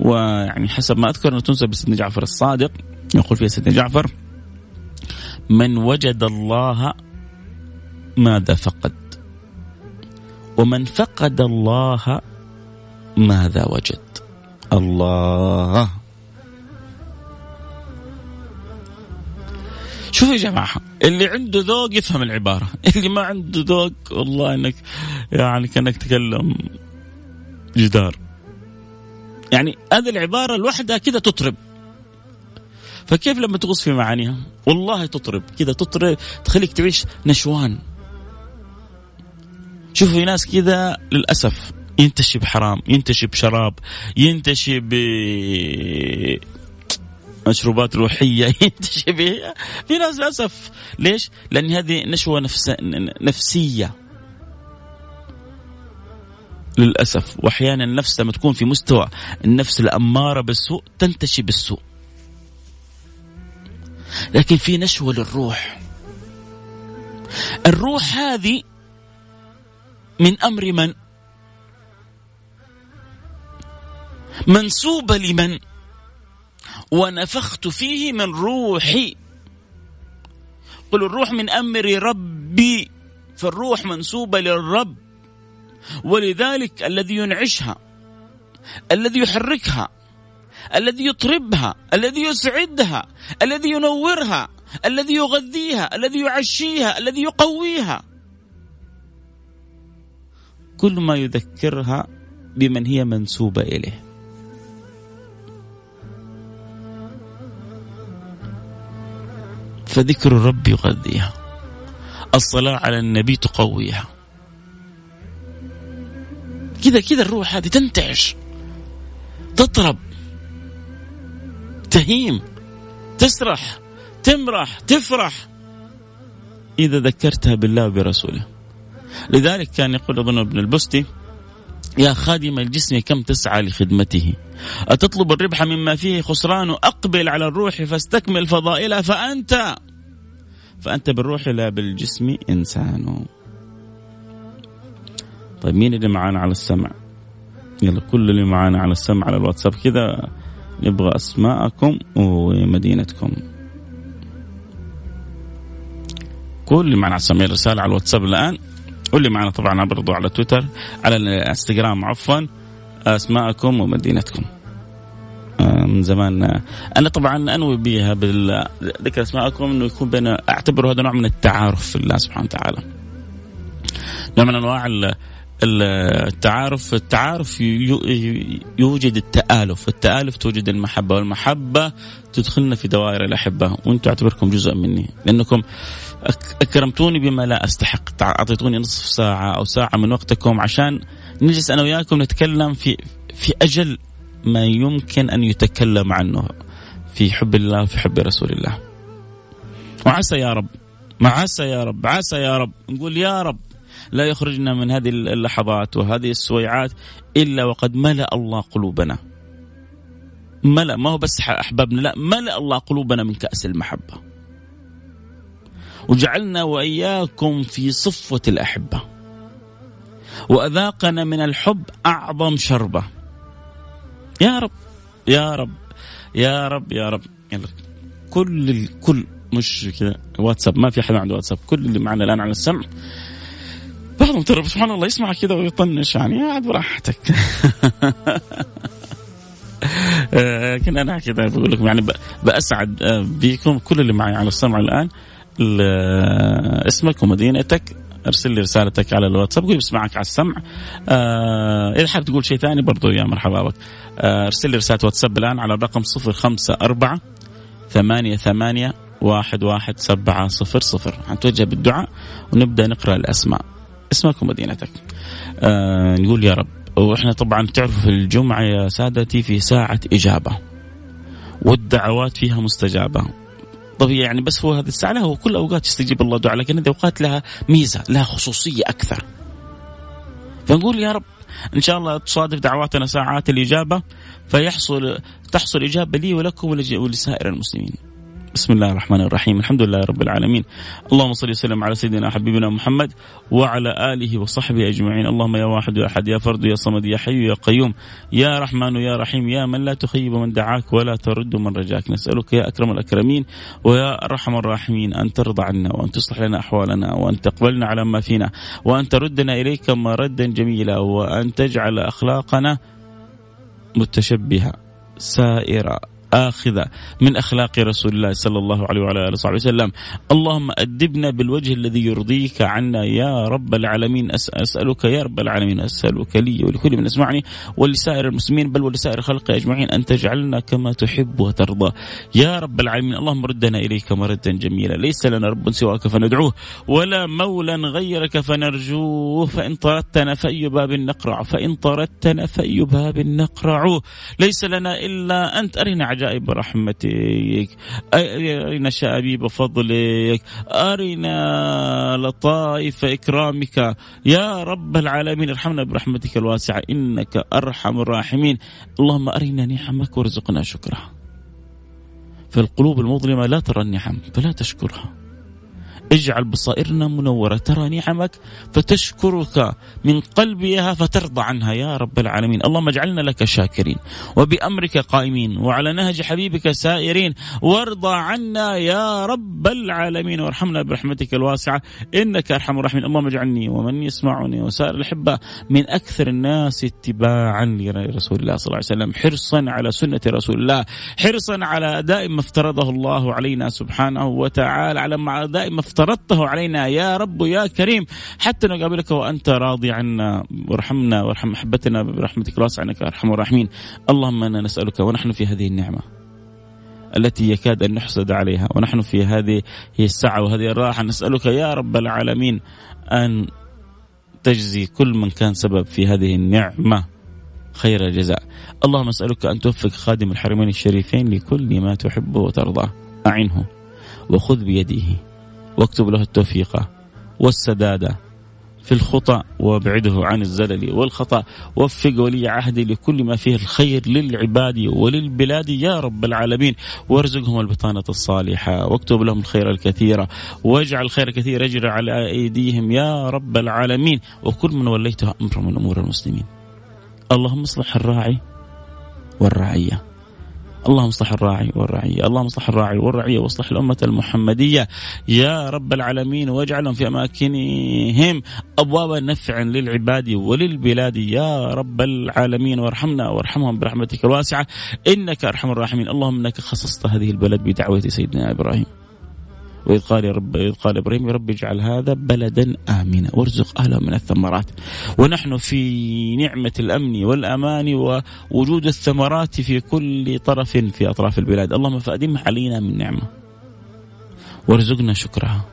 ويعني حسب ما أذكر أنه تنسب سيدنا جعفر الصادق، يقول فيها سيدنا جعفر: من وجد الله ماذا فقد، ومن فقد الله ماذا وجد. الله. شوفوا يا جماعة، اللي عنده ذوق يفهم العبارة، اللي ما عنده ذوق والله إنك يعني كأنك تكلم جدار. يعني هذه العبارة الوحدة كده تطرب، فكيف لما تغوص في معانيها؟ والله تطرب كده، تطرب تخليك تعيش نشوان. شوفوا ناس كده للأسف ينتشي بحرام، ينتشي بشراب، ينتشي بمشروبات روحية، ينتشي في ناس للأسف. ليش؟ لأن هذه نشوة نفسية للأسف. وأحيانا النفس لما تكون في مستوى النفس الأمارة بالسوء تنتشي بالسوء، لكن في نشوة للروح. الروح هذه من أمر من؟ منسوبة لمن؟ ونفخت فيه من روحي. قل الروح من أمر ربي، فالروح منسوبة للرب، ولذلك الذي ينعشها، الذي يحركها، الذي يطربها، الذي يسعدها، الذي ينورها، الذي يغذيها، الذي يعشيها، الذي يقويها، كل ما يذكرها بمن هي منسوبة إليه. فذكر الرب يغذيها، الصلاة على النبي تقويها، كذا كذا الروح هذه تنتعش، تطرب، تهيم، تسرح، تمرح، تفرح إذا ذكرتها بالله وبرسوله. لذلك كان يقول أظن ابن البستي: يا خادم الجسم كم تسعى لخدمته، أتطلب الربح مما فيه خسران، أقبل على الروح فاستكمل فضائلها، فأنت بالروح لا بالجسم إنسان. طيب مين اللي معانا على السمع؟ يلا كل اللي معانا على السمع على الواتساب كذا، نبغى أسماءكم ومدينتكم. كل اللي معانا على السمع رسالة على الواتساب الآن، واللي معانا طبعا برضو على تويتر، على الانستغرام عفوا، أسماءكم ومدينتكم. من زمان أنا طبعا أنوي بيها بالذكر أسماءكم، أنه يكون بين، أعتبره هذا نوع من التعارف في الله سبحانه وتعالى، نوع من أنواع التعارف. التعارف يوجد التآلف، التآلف توجد المحبة، والمحبة تدخلنا في دوائر الأحبة. وأنتم أعتبركم جزء مني، لأنكم أكرمتوني بما لا أستحق، أعطيتوني نصف ساعة أو ساعة من وقتكم عشان نجلس أنا وياكم نتكلم في أجل ما يمكن أن يتكلم عنه في حب الله وفي حب رسول الله. وعسى يا رب، عسى يا رب، عسى يا رب، نقول يا رب لا يخرجنا من هذه اللحظات وهذه السويعات إلا وقد ملأ الله قلوبنا، ملأ، ما هو بس أحبابنا، لا، ملأ الله قلوبنا من كأس المحبة، وجعلنا وإياكم في صفوة الأحبة، وأذاقنا من الحب أعظم شربة. يا رب يا رب يا رب يا رب. يلا كل مش كذا واتساب، ما في أحد عنده واتساب. كل اللي معنا الآن على السمع، بعضهم ترى سبحان الله يسمع كذا ويطنش، يعني عاد براحتك. كنا أنا كذا بقول لكم، يعني بأسعد بيكم كل اللي معي على السمع الآن. اسمك ومدينتك، ارسل لي رسالتك على الواتساب، قول بسمعك على السمع. إذا حاب تقول شيء ثاني برضو يا مرحبا بك، ارسل لي رسالة واتساب الآن على الرقم 054-88-11700. هنتوجه بالدعاء ونبدأ نقرأ الأسماء، اسمك ومدينتك. نقول يا رب. وإحنا طبعا تعرفوا في الجمعة يا سادتي في ساعة إجابة، والدعوات فيها مستجابة طبيعي، يعني بس هو هذه الساعة، هو كل أوقات يستجيب الله دعاء، لكن هذه أوقات لها ميزة، لها خصوصية أكثر. فنقول يا رب إن شاء الله تصادف دعواتنا ساعات الإجابة تحصل إجابة لي ولكم ولسائر المسلمين. بسم الله الرحمن الرحيم. الحمد لله رب العالمين، اللهم صل وسلم على سيدنا حبيبنا محمد وعلى آله وصحبه أجمعين. اللهم يا واحد يا أحد يا فرد يا صمد يا حي يا قيوم يا رحمن يا رحيم، يا من لا تخيب من دعاك ولا ترد من رجاك، نسألك يا أكرم الأكرمين ويا أرحم الراحمين أن ترضى عنا وأن تصلح لنا أحوالنا وأن تقبلنا على ما فينا وأن تردنا إليك مردا جميلا، وأن تجعل أخلاقنا متشبهة سائرة آخذة من أخلاق رسول الله صلى الله عليه وعلى آله وصحبه وسلم. اللهم أدبنا بالوجه الذي يرضيك عنا يا رب العالمين. أسألك يا رب العالمين، أسألك لي ولكل من أسمعني ولسائر المسلمين بل ولسائر خلق أجمعين أن تجعلنا كما تحب وترضى يا رب العالمين. اللهم ردنا إليك مردا جميلا، ليس لنا رب سواك فندعوه ولا مولا غيرك فنرجوه، فإن طردتنا فأي باب نقرع، فإن طردتنا فأي باب نقرع، ليس لنا إلا أنت. أرنا عجائب رحمتك، أرنا شباب فضلك، أرنا لطائف إكرامك يا رب العالمين. ارحمنا برحمتك الواسعة إنك أرحم الراحمين. اللهم أرنا نعمك وارزقنا شكرها، فالقلوب المظلمة لا ترى النعم فلا تشكرها، اجعل بصائرنا منورة ترى نعمك فتشكرك من قلبها فترضى عنها يا رب العالمين. اللهم اجعلنا لك شاكرين وبأمرك قائمين وعلى نهج حبيبك سائرين، وارضى عنا يا رب العالمين، وارحمنا برحمتك الواسعة إنك أرحم الراحمين. اللهم اجعلني ومن يسمعني وسائر الأحبة من أكثر الناس اتباعا لرسول الله صلى الله عليه وسلم، حرصا على سنة رسول الله، حرصا على أداء ما افترضه الله علينا سبحانه وتعالى، على أداء ما افترضته علينا يا رب يا كريم، حتى نقابلك وأنت راضي عنا. وارحمنا وارحم محبتنا برحمتك الواسعة إنك أرحم الراحمين. اللهم أنا نسألك ونحن في هذه النعمة التي يكاد أن نحسد عليها، ونحن في هذه الساعة وهذه الراحة، نسألك يا رب العالمين أن تجزي كل من كان سبب في هذه النعمة خير الجزاء. اللهم أسألك أن توفق خادم الحرمين الشريفين لكل ما تحبه وترضاه، أعنه وخذ بيده واكتب له التوفيق والسدادة في الخطأ وابعده عن الزلل والخطأ، وفق ولي عهدي لكل ما فيه الخير للعباد وللبلاد يا رب العالمين، وارزقهم البطانة الصالحة واكتب لهم الخير الكثير، واجعل الخير الكثير يجري على أيديهم يا رب العالمين، وكل من وليته أمر من أمور المسلمين. اللهم اصلح الراعي والرعية، اللهم اصلح الراعي والرعية، اللهم اصلح الراعي والرعية، واصلح الأمة المحمدية يا رب العالمين، واجعلهم في أماكنهم أبواب نفع للعباد وللبلاد يا رب العالمين، وارحمنا وارحمهم برحمتك الواسعة إنك أرحم الراحمين. اللهم إنك خصصت هذه البلد بدعوة سيدنا إبراهيم، وإذ قال إبراهيم يا رب اجعل هذا بلدا آمنا وارزق أهله من الثمرات، ونحن في نعمة الأمن والأمان ووجود الثمرات في كل طرف في أطراف البلاد. اللهم فأدمها علينا من نعمة وارزقنا شكرها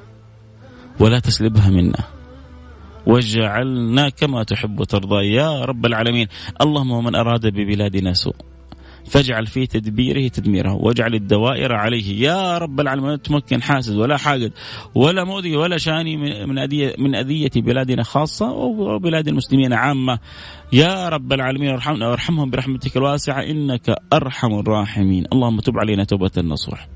ولا تسلبها منا، واجعلنا كما تحب وترضى يا رب العالمين. اللهم ومن أراد ببلادنا سوء فاجعل في تدبيره تدميره، واجعل الدوائر عليه يا رب العالمين، لا تمكن حاسد ولا حاقد ولا مؤذي ولا شاني من أذية بلادنا خاصة وبلاد المسلمين عامة يا رب العالمين، وارحمنا وارحمهم برحمتك الواسعة إنك أرحم الراحمين. اللهم تب علينا توبة نصوح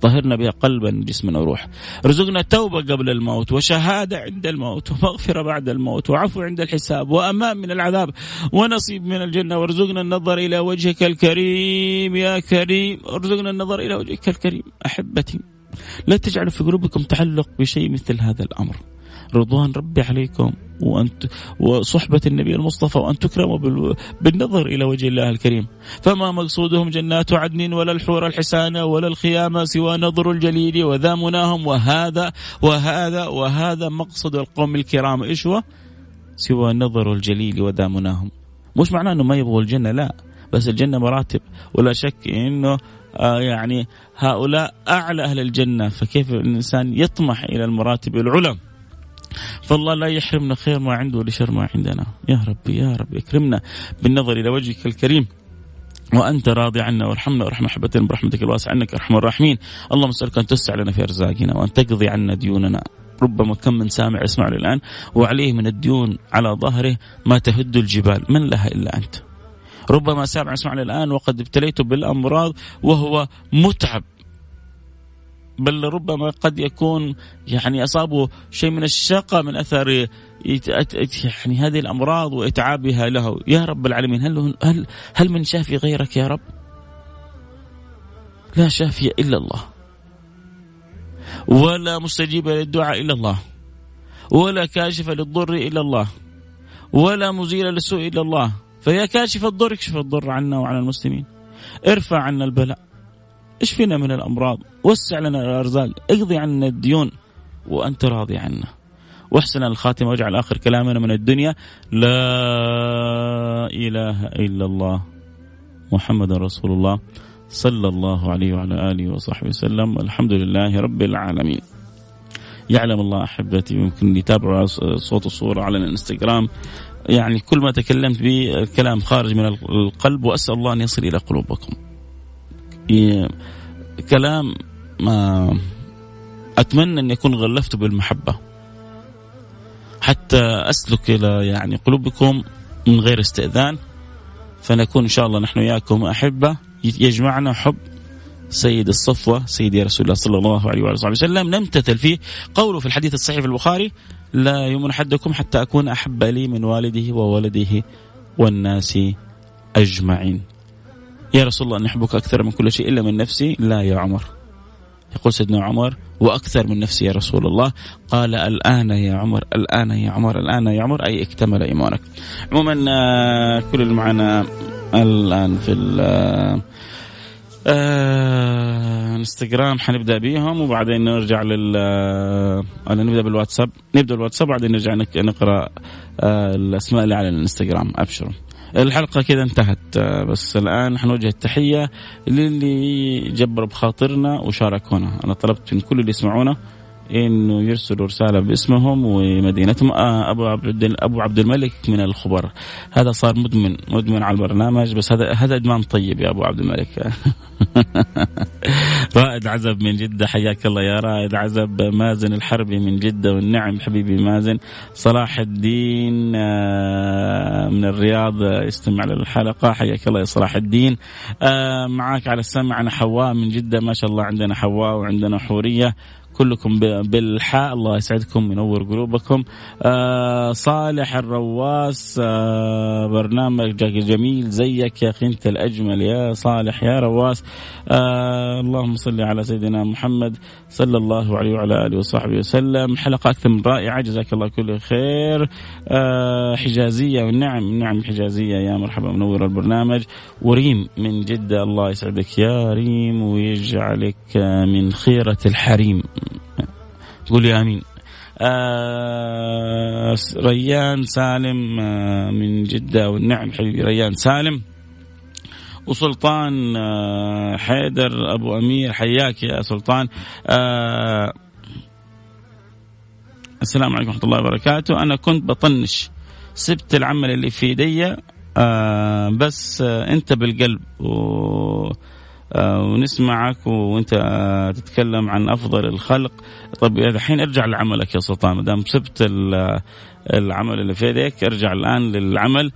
طهرنا بها قلبا جسما وروح، رزقنا توبة قبل الموت وشهادة عند الموت ومغفرة بعد الموت وعفو عند الحساب وأمان من العذاب ونصيب من الجنة، وارزقنا النظر إلى وجهك الكريم يا كريم، ارزقنا النظر إلى وجهك الكريم. أحبتي لا تجعلوا في قلوبكم تعلق بشيء مثل هذا الأمر، رضوان ربي عليكم وصحبة النبي المصطفى، وأن تكرموا بالنظر إلى وجه الله الكريم، فما مقصودهم جنات عدن ولا الحور الحسانة ولا الخيامة سوى نظر الجليل وذا مناهم، وهذا وهذا وهذا مقصد القوم الكرام، إيش هو؟ سوى نظر الجليل وذا مناهم. مش معناه أنه ما يبغوا الجنة، لا، بس الجنة مراتب، ولا شك أنه يعني هؤلاء أعلى أهل الجنة، فكيف الإنسان يطمح إلى المراتب العلم؟ فالله لا يحرمنا خير ما عنده ولشر ما عندنا يا ربي. يا ربي اكرمنا بالنظر إلى وجهك الكريم وأنت راضي عنا، وارحمنا وارحم محبتنا برحمتك الواسعة إنك أرحم الراحمين. اللهم اسألك أن تسع لنا في أرزاقنا، وأن تقضي عنا ديوننا، ربما كم من سامع يسمعني الآن وعليه من الديون على ظهره ما تهد الجبال، من لها إلا أنت. ربما سامع يسمعني الآن وقد ابتليته بالأمراض وهو متعب، بل ربما قد يكون يعني أصابه شيء من الشقة من أثر يعني هذه الأمراض وإتعابها له. يا رب العالمين، هل من شافي غيرك يا رب؟ لا شافي إلا الله، ولا مستجيب للدعاء إلا الله، ولا كاشف للضر إلا الله، ولا مزيل للسوء إلا الله. فيا كاشف الضر اكشف الضر عنا وعن المسلمين، ارفع عنا البلاء، اشفنا من الأمراض، وسع لنا الأرزاق، اقضي عنا الديون وأنت راضي عنا، واحسن الخاتمة، واجعل آخر كلامنا من الدنيا لا إله إلا الله محمد رسول الله صلى الله عليه وعلى آله وصحبه وسلم. الحمد لله رب العالمين. يعلم الله أحبتي، يمكن يتابع صوت الصورة على الانستغرام، يعني كل ما تكلمت به كلام خارج من القلب، وأسأل الله أن يصل إلى قلوبكم كلام ما أتمنى أن يكون غلفته بالمحبة حتى أسلك إلى يعني قلوبكم من غير استئذان، فنكون إن شاء الله نحن وياكم أحبة يجمعنا حب سيد الصفوة سيدي رسول الله صلى الله عليه وآله وسلم. نمتثل فيه قوله في الحديث الصحيح في البخاري: لا يؤمن أحدكم حتى أكون أحب لي من والده وولده والناس أجمعين. يا رسول الله نحبك أكثر من كل شيء إلا من نفسي. لا يا عمر، يقول سيدنا عمر: وأكثر من نفسي يا رسول الله. قال: الآن يا عمر، الآن يا عمر، الآن يا عمر، أي اكتمل إيمانك. عموما كل اللي معنا الآن في الانستغرام حنبدأ بيهم، وبعدين نرجع نبدأ بالواتساب، نبدأ بالواتساب وبعدين نرجع نقرأ الأسماء اللي على الانستغرام. أبشروا الحلقة كذا انتهت، بس الآن حنوجه التحية للي جبر بخاطرنا وشاركونا. أنا طلبت من كل اللي يسمعونا إنه يرسلوا رسالة باسمهم ومدينتهم. أبو عبد الملك من الخبر، هذا صار مدمن على البرنامج، بس هذا إدمان طيب يا أبو عبد الملك. رائد عزب من جدة، حياك الله يا رائد عزب. مازن الحربي من جدة والنعم حبيبي مازن. صلاح الدين من الرياض يستمع للحلقة، حياك الله يا صلاح الدين. معاك على السمع أنا حواء من جدة، ما شاء الله عندنا حواء وعندنا حورية كلكم بالحاء، الله يسعدكم وينور قلوبكم. صالح الرواس، برنامج جميل زيك يا أخي، أنت الأجمل يا صالح يا رواس. اللهم صل على سيدنا محمد صلى الله عليه وعلى آله وصحبه وسلم. حلقة أكثر من رائعة، جزاك الله كل خير. حجازية والنعم، نعم حجازية يا مرحبا، منور البرنامج. وريم من جدة، الله يسعدك يا ريم ويجعلك من خيرة الحريم، قولي آمين. ريان سالم من جدة والنعم حبيبي ريان سالم. وسلطان حيدر أبو أمير، حياك يا سلطان. السلام عليكم ورحمة الله وبركاته. أنا كنت بطنش، سبت العمل اللي في يدي، بس أنت بالقلب ونسمعك وانت تتكلم عن افضل الخلق. طب الحين ارجع لعملك يا سلطان، مدام سبت العمل اللي في يديك ارجع الان للعمل.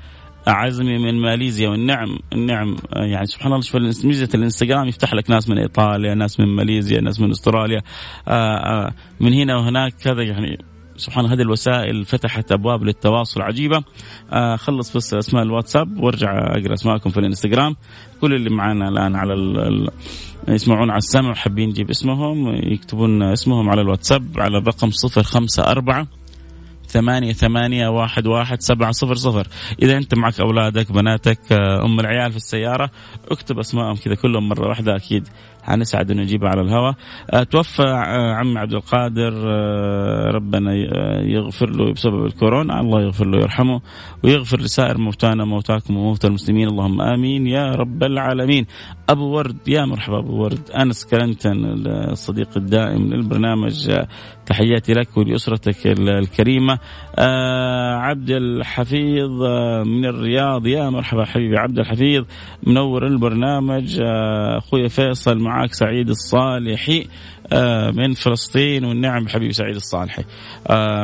عزمي من ماليزيا والنعم، النعم يعني سبحان الله، شوف ميزة الانستغرام يفتح لك ناس من ايطاليا، ناس من ماليزيا، ناس من استراليا، من هنا وهناك كذا، يعني سبحان الله هذه الوسائل فتحت أبواب للتواصل عجيبة. خلص بس أسماء الواتساب وارجع أقرأ أسماءكم في الانستغرام. كل اللي معانا الآن على يسمعون على السمع وحابين نجيب اسمهم يكتبون اسمهم على الواتساب على الرقم 054-8811-700. إذا أنت معك أولادك، بناتك، أم العيال في السيارة، اكتب اسمائهم كذا كلهم مرة واحدة، أكيد هنسعد نجيبها على الهواء. توفى عم عبد القادر، ربنا يغفر له بسبب الكورونا، الله يغفر له ويرحمه ويغفر لسائر موتانا موتاكم وموتى المسلمين، اللهم آمين يا رب العالمين. أبو ورد، يا مرحبا أبو ورد. أنس كلنتن الصديق الدائم للبرنامج، تحياتي لك ولأسرتك الكريمة. عبد الحفيظ من الرياض، يا مرحبا حبيبي عبد الحفيظ، منور البرنامج. أخوي فيصل معاك معك سعيد الصالحي من فلسطين، والنعم حبيب سعيد الصالحي.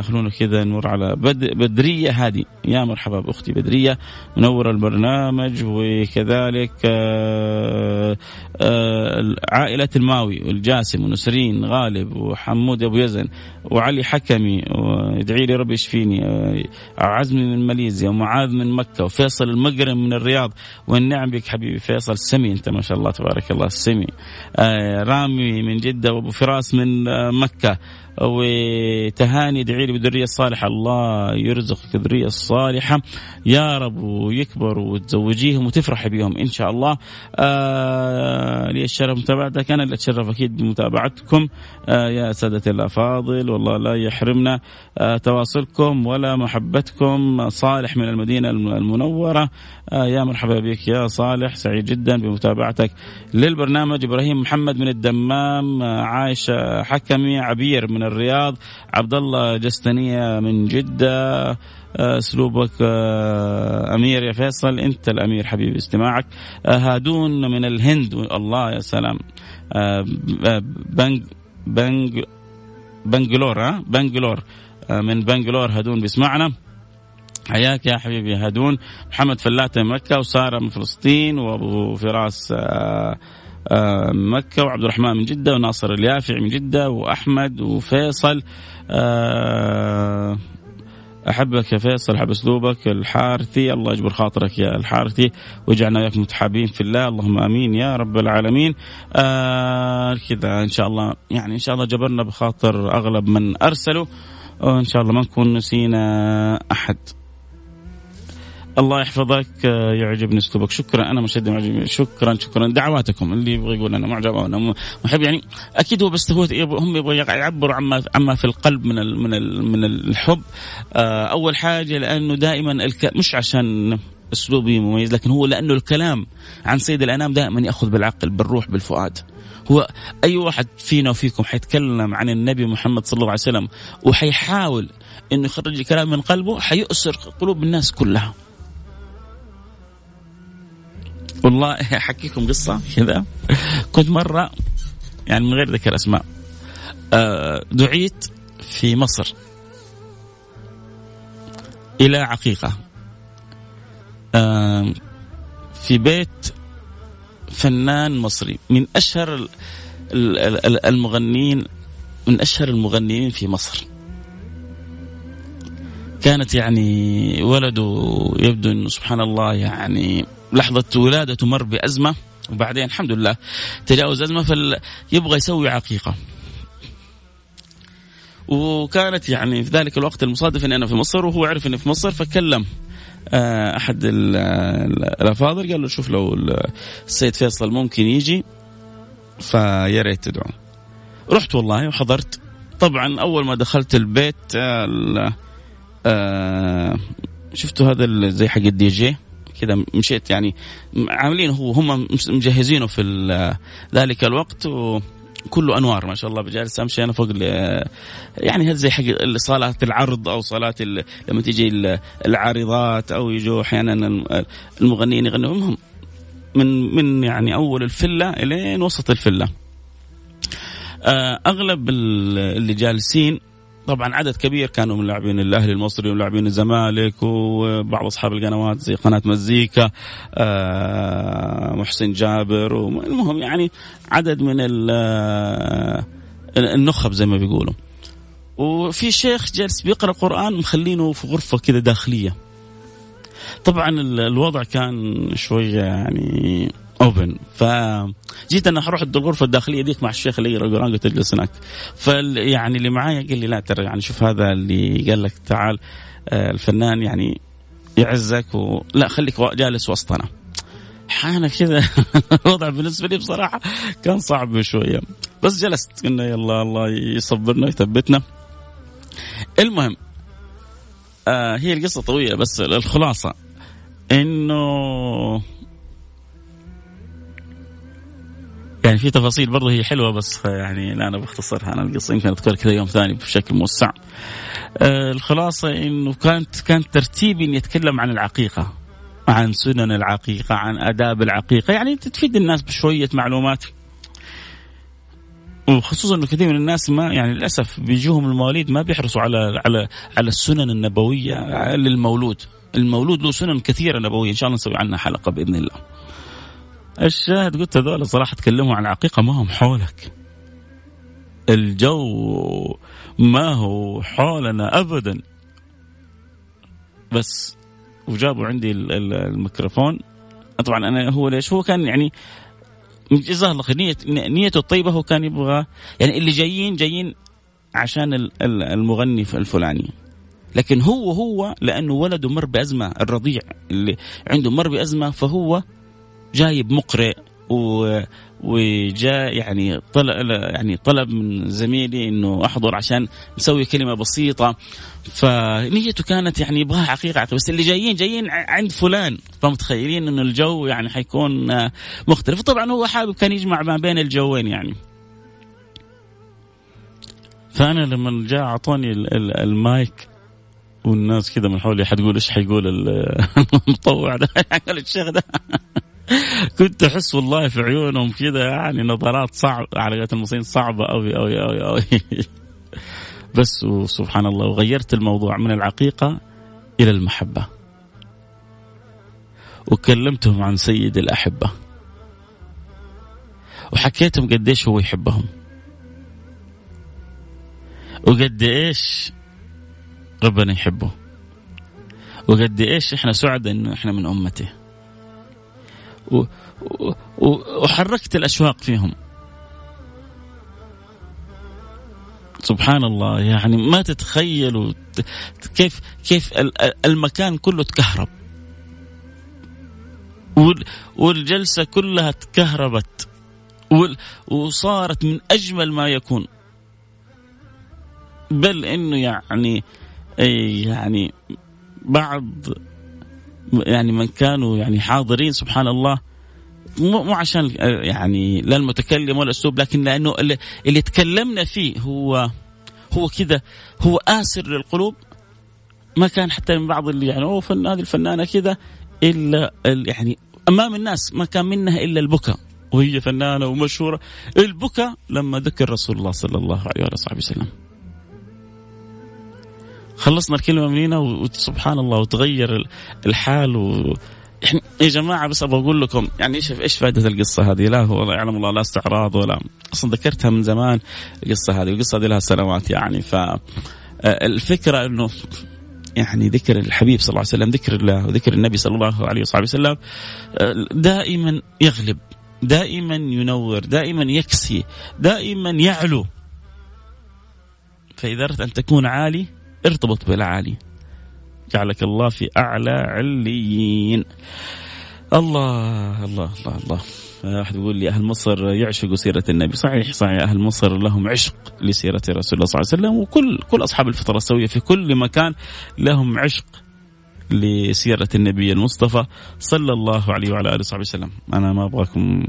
خلونا كذا نمر على بدرية هادي. يا مرحبا بأختي بدرية، منور البرنامج. وكذلك عائلة الماوي، الجاسم ونسرين غالب وحمود أبو يزن وعلي حكمي، وادعي لي ربي يشفيني. عزمي من ماليزيا ومعاذ من مكة وفيصل المقرم من الرياض، والنعم بك حبيبي فيصل. السمي أنت ما شاء الله تبارك الله السمي. رامي من جدة وأبو فراس من مكة، وتهاني دعيلي بالذرية الصالحة. الله يرزقك ذرية الصالحة يا رب، ويكبروا وتزوجيهم وتفرح بيهم إن شاء الله. لي الشرف متابعتك، أنا اللي أتشرف أكيد بمتابعتكم يا سادة الأفاضل، والله لا يحرمنا تواصلكم ولا محبتكم. صالح من المدينة المنورة، يا مرحبا بك يا صالح، سعيد جدا بمتابعتك للبرنامج. إبراهيم محمد من الدمام، عايشة حكمي عبير من الرياض، عبد الله جستنية من جدة. أسلوبك أمير يا فيصل، أنت الأمير حبيبي، استماعك. هادون من الهند، الله يا سلام. بنغلور من بنغلور، هادون بسمعنا، حياك يا حبيبي هادون. محمد فلاتة من مكة، وسارة من فلسطين، وأبو فراس مكة، وعبد الرحمن من جدة، وناصر اليافع من جدة، وأحمد وفيصل. أحبك يا فيصل، أحب أسلوبك. الحارثي، الله يجبر خاطرك يا الحارثي، واجعلنا وياك متحابين في الله، اللهم آمين يا رب العالمين. كذا إن شاء الله، يعني إن شاء الله جبرنا بخاطر أغلب من أرسلوا، وإن شاء الله ما نكون نسينا أحد. الله يحفظك، يعجبني اسلوبك. شكرا، انا مشدد معجبني، شكرا دعواتكم. اللي يبغى يقول انا معجب وانا محب، يعني اكيد هو بس هو هم يبغوا يعبروا عما في القلب من الحب. اول حاجه لانه دائما مش عشان اسلوبي مميز، لكن هو لانه الكلام عن سيد الانام دائما ياخذ بالعقل بالروح بالفؤاد. هو أي واحد فينا وفيكم حيتكلم عن النبي محمد صلى الله عليه وسلم وحيحاول أنه يخرج الكلام من قلبه، حيؤسر قلوب الناس كلها. والله أحكيكم قصة كذا، كنت مرة يعني من غير ذكر أسماء، دعيت في مصر إلى عقيقة في بيت فنان مصري من أشهر المغنيين، من أشهر المغنيين في مصر. كانت يعني ولده يبدو أنه سبحان الله، يعني لحظة ولادته مر بأزمة، وبعدين الحمد لله تجاوز أزمة، فيبغى يسوي عقيقة. وكانت يعني في ذلك الوقت المصادف أني أنا في مصر، وهو عرف أني في مصر، فكلم أحد الأفاضل قال له شوف لو السيد فيصل ممكن يجي فياريت تدعو. رحت والله وحضرت. طبعا أول ما دخلت البيت شفتوا هذا زي حق الدي جي كذا، مشيت يعني عاملين هم مجهزينه في ذلك الوقت، وكله أنوار ما شاء الله. بجالس أمشي أنا فوق يعني هذا زي حق صالات العرض، أو صالات لما تيجي العارضات، أو يجوا أحيانا المغنيين يغنوا، هم من يعني أول الفلة إلين وسط الفلة. أغلب اللي جالسين طبعا عدد كبير كانوا من لاعبين الأهلي المصري ولاعبين الزمالك، وبعض أصحاب القنوات زي قناة مزيكا، محسن جابر، والمهم يعني عدد من النخب زي ما بيقولوا. وفي شيخ جالس بيقرأ قرآن، مخلينه في غرفة كده داخلية. طبعا الوضع كان شوية يعني أوبن، فجيت أنا هروح الغرفة الداخلية ديك مع الشيخ اللي يقرأ القرآن، قلت اجلس هناك. يعني اللي معايا قال لي لا ترى، يعني شوف هذا اللي قال لك تعال الفنان يعني يعزك، ولا خليك جالس وسطنا. حانا كذا الوضع بالنسبة لي بصراحة كان صعب شوية، بس جلست قلنا يلا الله يصبرنا ويثبتنا. المهم هي القصة طويلة، بس الخلاصة إنه يعني في تفاصيل برضه هي حلوة، بس يعني لا أنا بختصرها، أنا القصة يمكن أذكر كذا يوم ثاني بشكل موسع. الخلاصة إنه كان ترتيبي إني أتكلم عن العقيقة، عن سنن العقيقة، عن آداب العقيقة، يعني تفيد الناس بشوية معلومات. وخصوصا انه كثير من الناس ما يعني للاسف بيجوهم المواليد ما بيحرصوا على السنن النبويه للمولود. المولود له سنن كثيره نبويه، ان شاء الله نسوي عنها حلقه باذن الله. الشاهد قلت هذول صراحه تكلموا عن عقيقه ما هم حولك، الجو ما هو حولنا ابدا، بس وجابوا عندي الميكروفون. طبعا انا هو ليش هو كان يعني جزاه الله خير، نيته الطيبه، هو كان يبغى يعني اللي جايين عشان المغني الفلاني، لكن هو لانه ولده مر بازمه، الرضيع اللي عنده مر بازمه، فهو جايب مقرئ وجاء يعني طلب من زميلي انه احضر عشان نسوي كلمه بسيطه، فنيته كانت يعني يبغاها حقيقه، بس اللي جايين عند فلان، فمتخيلين انه الجو يعني حيكون مختلف. طبعا هو حابب كان يجمع ما بين الجوين يعني. فانا لما جاء اعطوني المايك والناس كده من حولي، حتقول ايش حيقول المطوع ده، حيقول الشيخ ده، كنت أحس والله في عيونهم كده يعني نظرات صعبة على جهة المصريين، صعبة أوي أوي أوي أوي بس وسبحان الله، وغيرت الموضوع من العقيقة إلى المحبة، وكلمتهم عن سيد الأحبة، وحكيتهم قديش هو يحبهم، وقديش ربنا يحبه، وقديش إحنا سعداء إنه إحنا من أمته، وحركت الأشواق فيهم. سبحان الله، يعني ما تتخيلوا كيف المكان كله تكهرب، والجلسة كلها تكهربت وصارت من أجمل ما يكون، بل إنه يعني بعض يعني من كانوا يعني حاضرين سبحان الله، مو عشان يعني لا المتكلم ولا الأسلوب، لكن لأنه اللي تكلمنا فيه هو كده، هو آسر للقلوب. ما كان حتى من بعض اللي يعني هذه الفنانة كده، إلا يعني أمام الناس ما كان منها إلا البكاء، وهي فنانة ومشهورة. البكاء لما ذكر رسول الله صلى الله عليه وسلم، خلصنا الكلمة من هنا وسبحان الله وتغير الحال. يا جماعة بس أبغى أقول لكم يعني إيش فائدة القصة هذه؟ لا هو يعلم الله، لا استعراض ولا أصلا، ذكرتها من زمان القصة هذه لها سنوات يعني. فالفكرة إنه يعني ذكر الحبيب صلى الله عليه وسلم، ذكر الله وذكر النبي صلى الله عليه وسلم دائما يغلب، دائما ينور، دائما يكسي، دائما يعلو. فإذا أردت أن تكون عالي ارتبط بالعالي، جعلك الله في أعلى عليين. الله الله الله الله. أحد يقول لي أهل مصر يعشقوا سيرة النبي. صحيح، أهل مصر لهم عشق لسيرة رسول الله صلى الله عليه وسلم، وكل أصحاب الفطرة السوية في كل مكان لهم عشق لسيرة النبي المصطفى صلى الله عليه وعلى آله وصحبه وسلم. أنا ما أبغاكم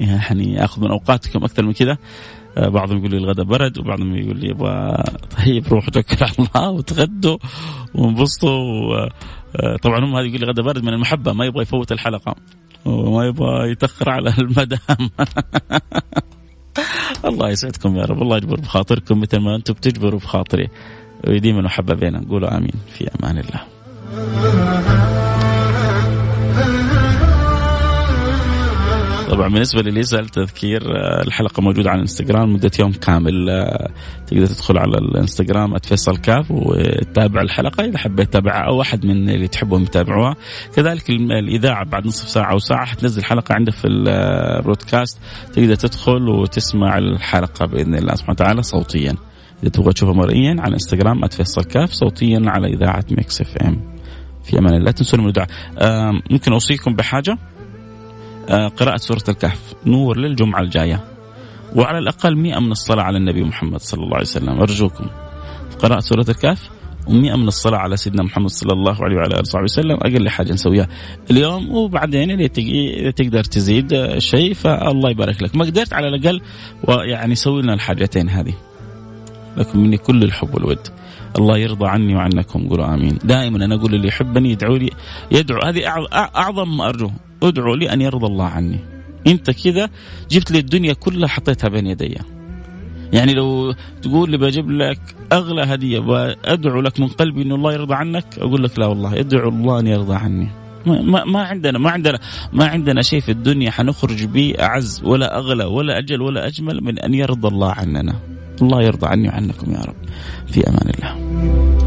يعني أخذ من أوقاتكم أكثر من كده. بعضهم يقول لي الغداء برد، وبعضهم يقول لي طيب روح توكل على الله وتغدوا وانبسطوا. طبعا هم هذا يقول لي غدا برد من المحبة، ما يبغى يفوت الحلقة وما يبغى يتأخر على المدام الله يسعدكم يا رب، الله يجبر بخاطركم مثل ما أنتم بتجبروا بخاطري، ويديم المحبة بيننا. قولوا آمين. في أمان الله. طبعا بالنسبة للي يسأل، تذكير الحلقة موجودة على الانستغرام مدة يوم كامل، تقدر تدخل على الانستغرام @فيصل الكاف وتتابع الحلقة إذا حبيت تتابعها، أو واحد من اللي تحبهم يتابعوها. كذلك الإذاعة بعد نصف ساعة أو ساعة حتنزل حلقة عندها في البرودكاست، تقدر تدخل وتسمع الحلقة بإذن الله سبحانه وتعالى صوتيا. إذا تبغى تشوفها مرئيا على الانستغرام @فيصل الكاف، صوتيا على إذاعة ميكس أف أم. في أمان الله. لا تنسون من الدعاء. ممكن أوصيكم بحاجة، قراءة سورة الكهف نور للجمعة الجاية، وعلى الأقل 100 من الصلاة على النبي محمد صلى الله عليه وسلم. أرجوكم قراءة سورة الكهف و100 من الصلاة على سيدنا محمد صلى الله عليه وعلى آله وسلم، أقل حاجة نسويها اليوم. وبعدين إذا تقدر تزيد شيء فالله يبارك لك، ما قدرت على الأقل ويعني سوي لنا الحاجتين هذه. لكم مني كل الحب والود. الله يرضى عني وعنكم. قولوا آمين. دائما أنا أقول اللي يحبني يدعو لي، يدعو، هذه أعظم ما أرجوه، ادعوا لي أن يرضى الله عني. أنت كذا جبت لي الدنيا كلها، حطيتها بين يدي. يعني لو تقول لي بجيب لك أغلى هدية وأدعو لك من قلبي إن الله يرضى عنك، أقول لك لا والله، أدعو الله أن يرضى عني. ما عندنا شيء في الدنيا حنخرج به أعز ولا أغلى ولا أجل ولا أجمل من أن يرضى الله عننا. الله يرضى عني وعنكم يا رب. في أمان الله.